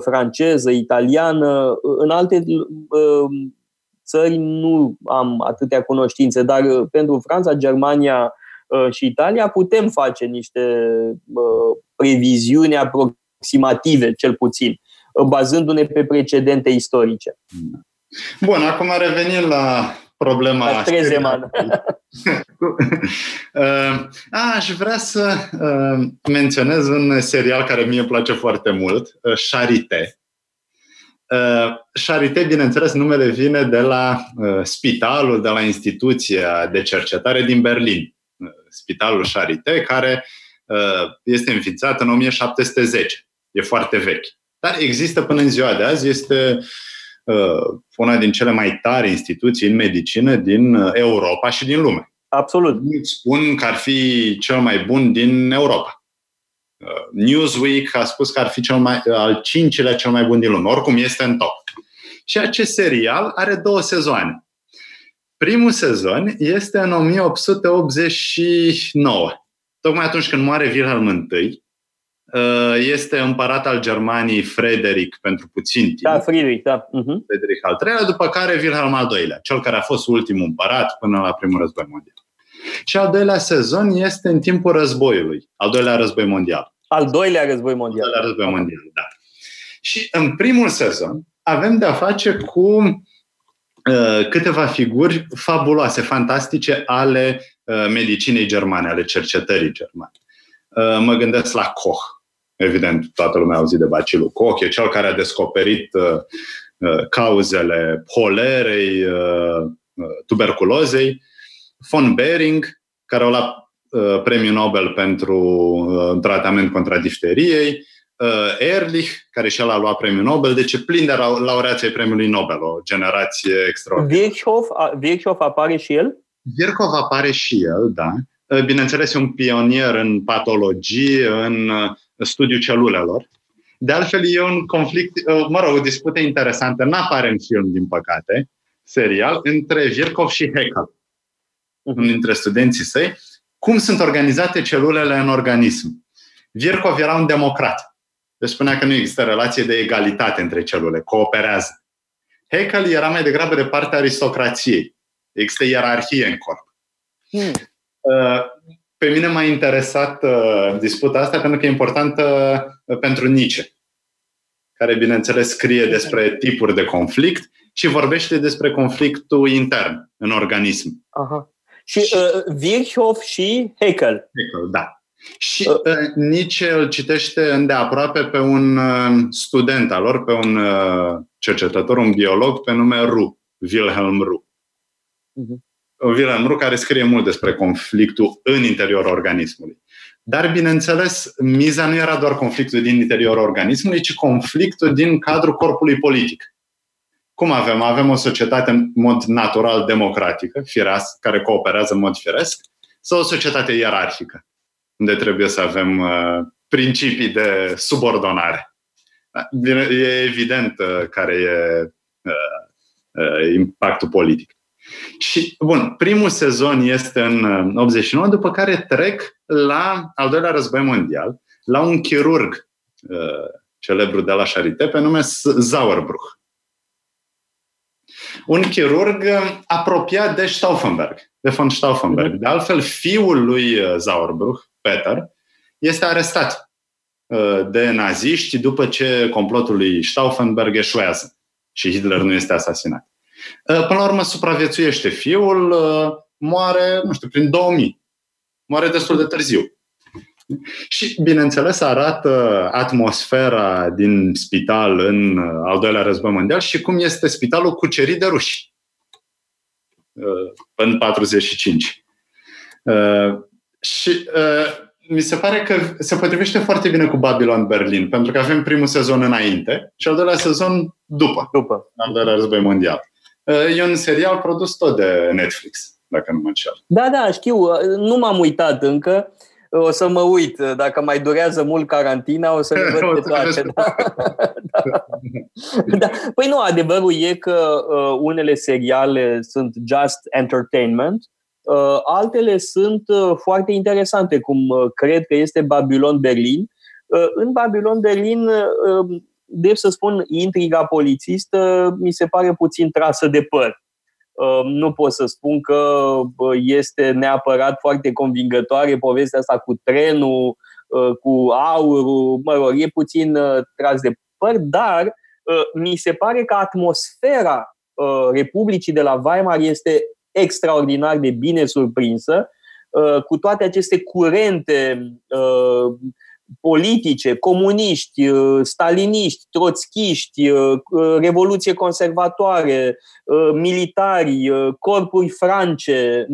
franceză, italiană. În alte țări nu am atâtea cunoștințe, dar pentru Franța, Germania și Italia putem face niște previziuni aproximative, cel puțin, bazându-ne pe precedente istorice. Bun, acum revenim la problema... La Stresemann. Aș vrea să menționez un serial care mie îmi place foarte mult, Charité. Charité, bineînțeles, numele vine de la spitalul, de la instituția de cercetare din Berlin. Spitalul Charité, care este înființat în 1710. E foarte vechi. Dar există până în ziua de azi, este... una din cele mai tari instituții în medicină din Europa și din lume. Absolut. Mulți spun că ar fi cel mai bun din Europa. Newsweek a spus că ar fi al cincilea cel mai bun din lume. Oricum este în top. Și acest serial are 2 sezoane. Primul sezon este în 1889. Tocmai atunci când moare Wilhelm I, este împărat al Germaniei Frederic pentru puțin timp. Da, Friedrich, da. Uh-huh. Frederic al III-lea, după care Wilhelm al II-lea, cel care a fost ultimul împărat până la primul război mondial. Și al doilea sezon este în timpul războiului, al doilea război mondial. Al doilea război mondial, da. Și în primul sezon avem de-a face cu câteva figuri fabuloase, fantastice ale medicinei germane, ale cercetării germane. Mă gândesc la Koch. Evident, toată lumea a auzit de bacilul Koch, e cel care a descoperit cauzele holerei, tuberculozei, von Behring, care a luat premiul Nobel pentru tratament contra difteriei, Ehrlich, care și el a luat premiul Nobel, deci plin de laureații premiului Nobel, o generație extraordinară. Virchow apare și el? Virchow apare și el, da. Bineînțeles, e un pionier în patologie, în studiul celulelor. De altfel, e un conflict, o dispută interesantă, n-apare în film, din păcate, serial, între Virchow și Haeckel, unul dintre studenții săi, cum sunt organizate celulele în organism. Virchow era un democrat. Deci spunea că nu există relație de egalitate între celule, cooperează. Haeckel era mai degrabă de partea aristocrației. Există ierarhie în corp. Pe mine m-a interesat disputa asta pentru că e importantă pentru Nietzsche, care, bineînțeles, scrie despre tipuri de conflict și vorbește despre conflictul intern în organism. Aha. Și Virchow și Haeckel. Haeckel, da. Și Nietzsche îl citește îndeaproape pe un student al lor, pe un cercetător, un biolog pe nume Ruh, Wilhelm Ruh. Wilhelm Ruh, care scrie mult despre conflictul în interiorul organismului. Dar, bineînțeles, miza nu era doar conflictul din interiorul organismului, ci conflictul din cadrul corpului politic. Cum avem? Avem o societate în mod natural democratică, firească, care cooperează în mod firesc, sau o societate ierarhică, unde trebuie să avem principii de subordonare. E evident care e impactul politic. Și, bun, primul sezon este în 89, după care trec la al doilea război mondial, la un chirurg celebru de la Charité, pe nume Sauerbruch. Un chirurg apropiat de Stauffenberg, de von Stauffenberg. De altfel, fiul lui Sauerbruch, Peter, este arestat de naziști după ce complotul lui Stauffenberg eșuează și Hitler nu este asasinat. Până la urmă supraviețuiește fiul, moare, nu știu, prin 2000. Moare destul de târziu. Și, bineînțeles, arată atmosfera din spital în al doilea război mondial și cum este spitalul cucerit de ruși în 45. Și mi se pare că se potrivește foarte bine cu Babylon Berlin, pentru că avem primul sezon înainte și al doilea sezon după al doilea război mondial. E un serial produs tot de Netflix, dacă nu mă înșel. Da, da, știu. Nu m-am uitat încă. O să mă uit. Dacă mai durează mult carantina, o să le văd de toate. Da. Da. Păi nu, adevărul e că unele seriale sunt just entertainment, altele sunt foarte interesante, cum cred că este Babylon Berlin. În Babylon Berlin... Drept să spun, intriga polițistă mi se pare puțin trasă de păr. Nu pot să spun că este neapărat foarte convingătoare povestea asta cu trenul, cu aurul, e puțin tras de păr, dar mi se pare că atmosfera Republicii de la Weimar este extraordinar de bine surprinsă, cu toate aceste curente politice, comuniști, staliniști, trotskiști, revoluție conservatoare, militari, corpuri france,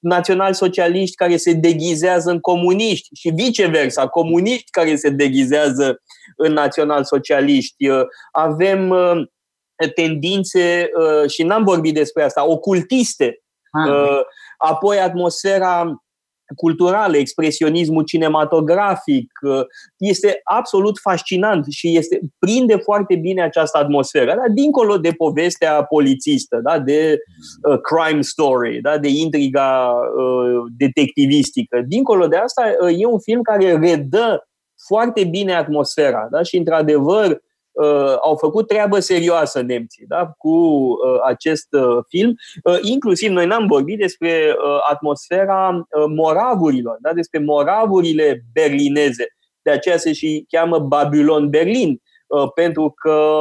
național-socialiști care se deghizează în comuniști și viceversa, comuniști care se deghizează în național-socialiști. Avem tendințe, și n-am vorbit despre asta, ocultiste. Apoi atmosfera culturală, expresionismul cinematografic. Este absolut fascinant și prinde foarte bine această atmosferă, da? Dincolo de povestea polițistă, da? De crime story, da? De intriga detectivistică. Dincolo de asta, e un film care redă foarte bine atmosfera, da? Și într-adevăr au făcut treabă serioasă nemții, da? Cu acest film. Inclusiv noi n-am vorbit despre atmosfera moravurilor, da? Despre moravurile berlineze. De aceea se și cheamă Babylon Berlin, pentru că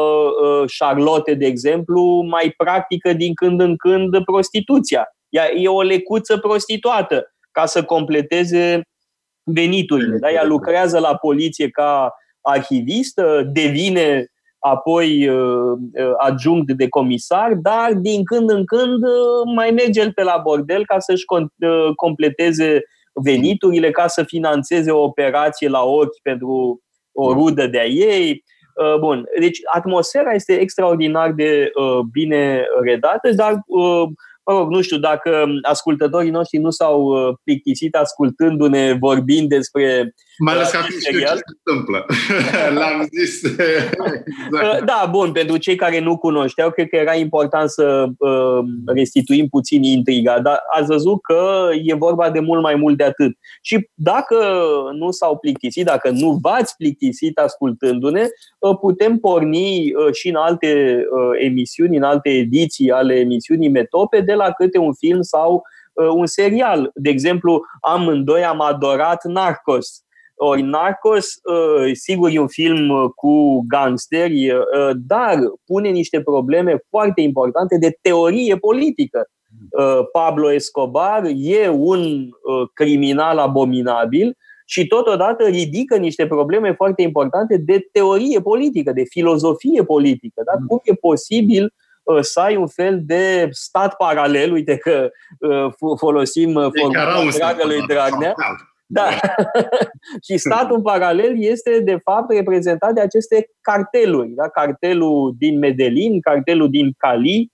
Charlotte, de exemplu, mai practică din când în când prostituția. Ea e o lecuță prostituată ca să completeze veniturile. Da? Ea lucrează la poliție ca arhivist, devine apoi adjunct de comisar, dar din când în când mai merge el pe la bordel ca să-și completeze veniturile, ca să finanțeze o operație la ochi pentru o rudă de-a ei. Bun, deci atmosfera este extraordinar de bine redată, dar Mă rog, nu știu dacă ascultătorii noștri nu s-au plictisit ascultându-ne vorbind despre... Mai ales că știu ce se întâmplă. L-am zis. Exact. Da, bun, pentru cei care nu cunoșteau, cred că era important să restituim puțin intriga, dar ați văzut că e vorba de mult mai mult de atât. Și dacă nu s-au plictisit, dacă nu v-ați plictisit ascultându-ne, putem porni și în alte emisiuni, în alte ediții ale emisiunii Metope, de la câte un film sau un serial. De exemplu, amândoi am adorat Narcos. Ori Narcos, sigur, e un film cu gangsteri, dar pune niște probleme foarte importante de teorie politică. Pablo Escobar e un criminal abominabil și totodată ridică niște probleme foarte importante de teorie politică, de filozofie politică. Dar cum e posibil să ai un fel de stat paralel, uite că folosim formula dragălui Dragnea. Da. Și statul paralel este, de fapt, reprezentat de aceste carteluri. Da? Cartelul din Medellin, cartelul din Cali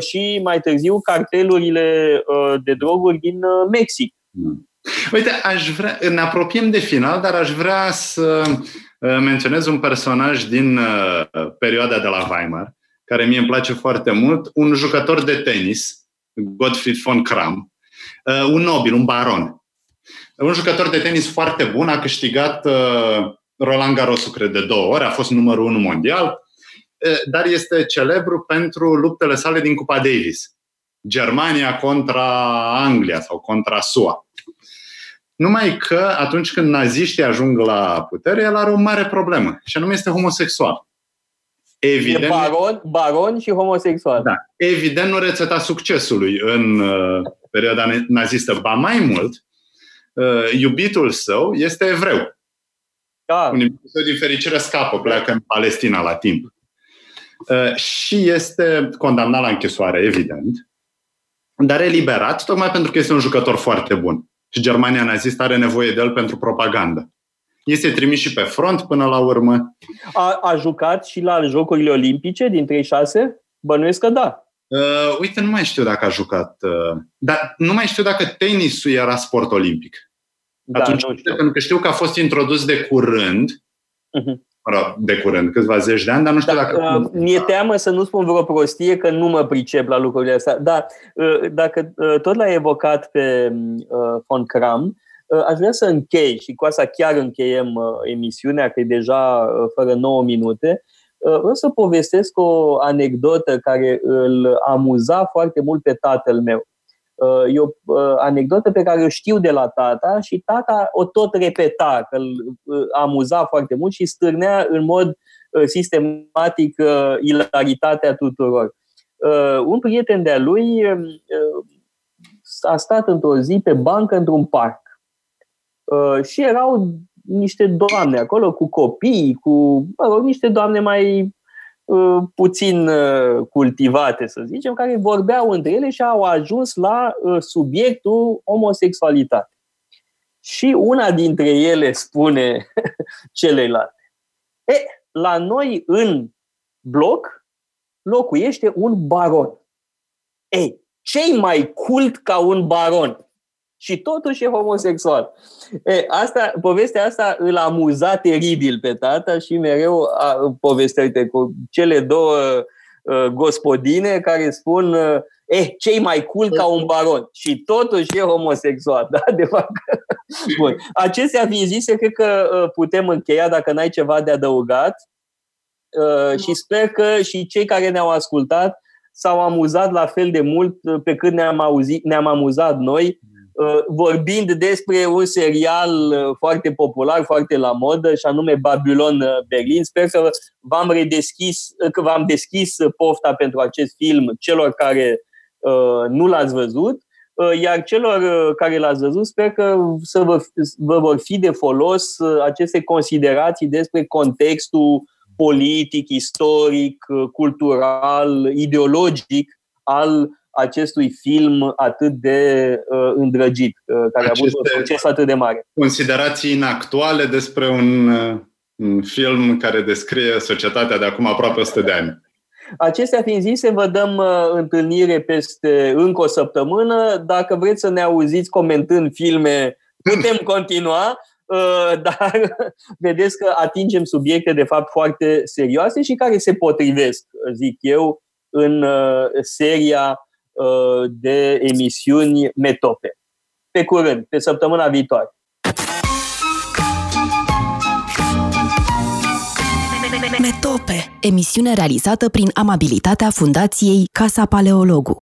și, mai târziu, cartelurile de droguri din Mexic. Uite, aș vrea, ne apropiem de final, dar aș vrea să menționez un personaj din perioada de la Weimar, care mie îmi place foarte mult, un jucător de tenis, Gottfried von Kram, un nobil, un baron. Un jucător de tenis foarte bun, a câștigat Roland Garrosul, cred, de 2 ori, a fost numărul 1 mondial, dar este celebru pentru luptele sale din Cupa Davis. Germania contra Anglia sau contra SUA. Numai că atunci când naziștii ajung la putere, el are o mare problemă, și anume este homosexual. Evident, e baron și homosexual. Da. Evident nu rețeta succesului în perioada nazistă. Ba mai mult, iubitul său este evreu. Da. Un iubit său, din fericire, scapă, pleacă în Palestina la timp. Și este condamnat la închisoare, evident, dar eliberat, tocmai pentru că este un jucător foarte bun. Și Germania nazistă are nevoie de el pentru propagandă. Este trimis și pe front până la urmă. A jucat și la Jocurile Olimpice din 36? Bănuiesc că da. Uite, nu mai știu dacă a jucat. Dar nu mai știu dacă tenisul era sport olimpic. Da, atunci, pentru că știu că a fost introdus de curând, câțiva zeci de ani, dar nu știu dacă... Mi-e teamă să nu spun vreo prostie, că nu mă pricep la lucrurile astea. Dar dacă tot l-ai evocat pe von Kram, aș vrea să închei, și cu asta chiar încheiem emisiunea, că e deja fără 9 minute, vreau să povestesc o anecdotă care îl amuza foarte mult pe tatăl meu. E o anecdotă pe care o știu de la tata și tata o tot repeta, că îl amuza foarte mult și stârnea în mod sistematic ilaritatea tuturor. Un prieten de-a lui a stat într-o zi pe bancă într-un parc. Și erau niște doamne acolo cu copii, cu niște doamne mai puțin cultivate, să zicem, care vorbeau între ele și au ajuns la subiectul homosexualitate. Și una dintre ele spune celelalte: la noi în bloc locuiește un baron. Ce-i mai cult ca un baron? Și totuși e homosexual. Povestea asta îl amuza teribil pe tata și mereu povestește cu cele două gospodine care spun ce-i mai cool ca un baron și totuși e homosexual. Da? De fapt. Bun. Acestea fiind zise, cred că putem încheia dacă n-ai ceva de adăugat și sper că și cei care ne-au ascultat s-au amuzat la fel de mult pe cât ne-am amuzat noi vorbind despre un serial foarte popular, foarte la modă, și anume Babylon Berlin. Sper că v-am deschis pofta pentru acest film celor care nu l-ați văzut, iar celor care l-ați văzut sper că vă vor fi de folos aceste considerații despre contextul politic, istoric, cultural, ideologic al acestui film atât de îndrăgit, care a avut un succes atât de mare. Considerații inactuale despre un film care descrie societatea de acum aproape 100 de ani. Acestea fiind zise, vă dăm întâlnire peste încă o săptămână. Dacă vreți să ne auziți comentând filme, putem continua, dar vedeți că atingem subiecte de fapt foarte serioase și care se potrivesc, zic eu, în seria de emisiuni Metope. Pe curând, pe săptămâna viitoare. Metope, emisiune realizată prin amabilitatea Fundației Casa Paleologu.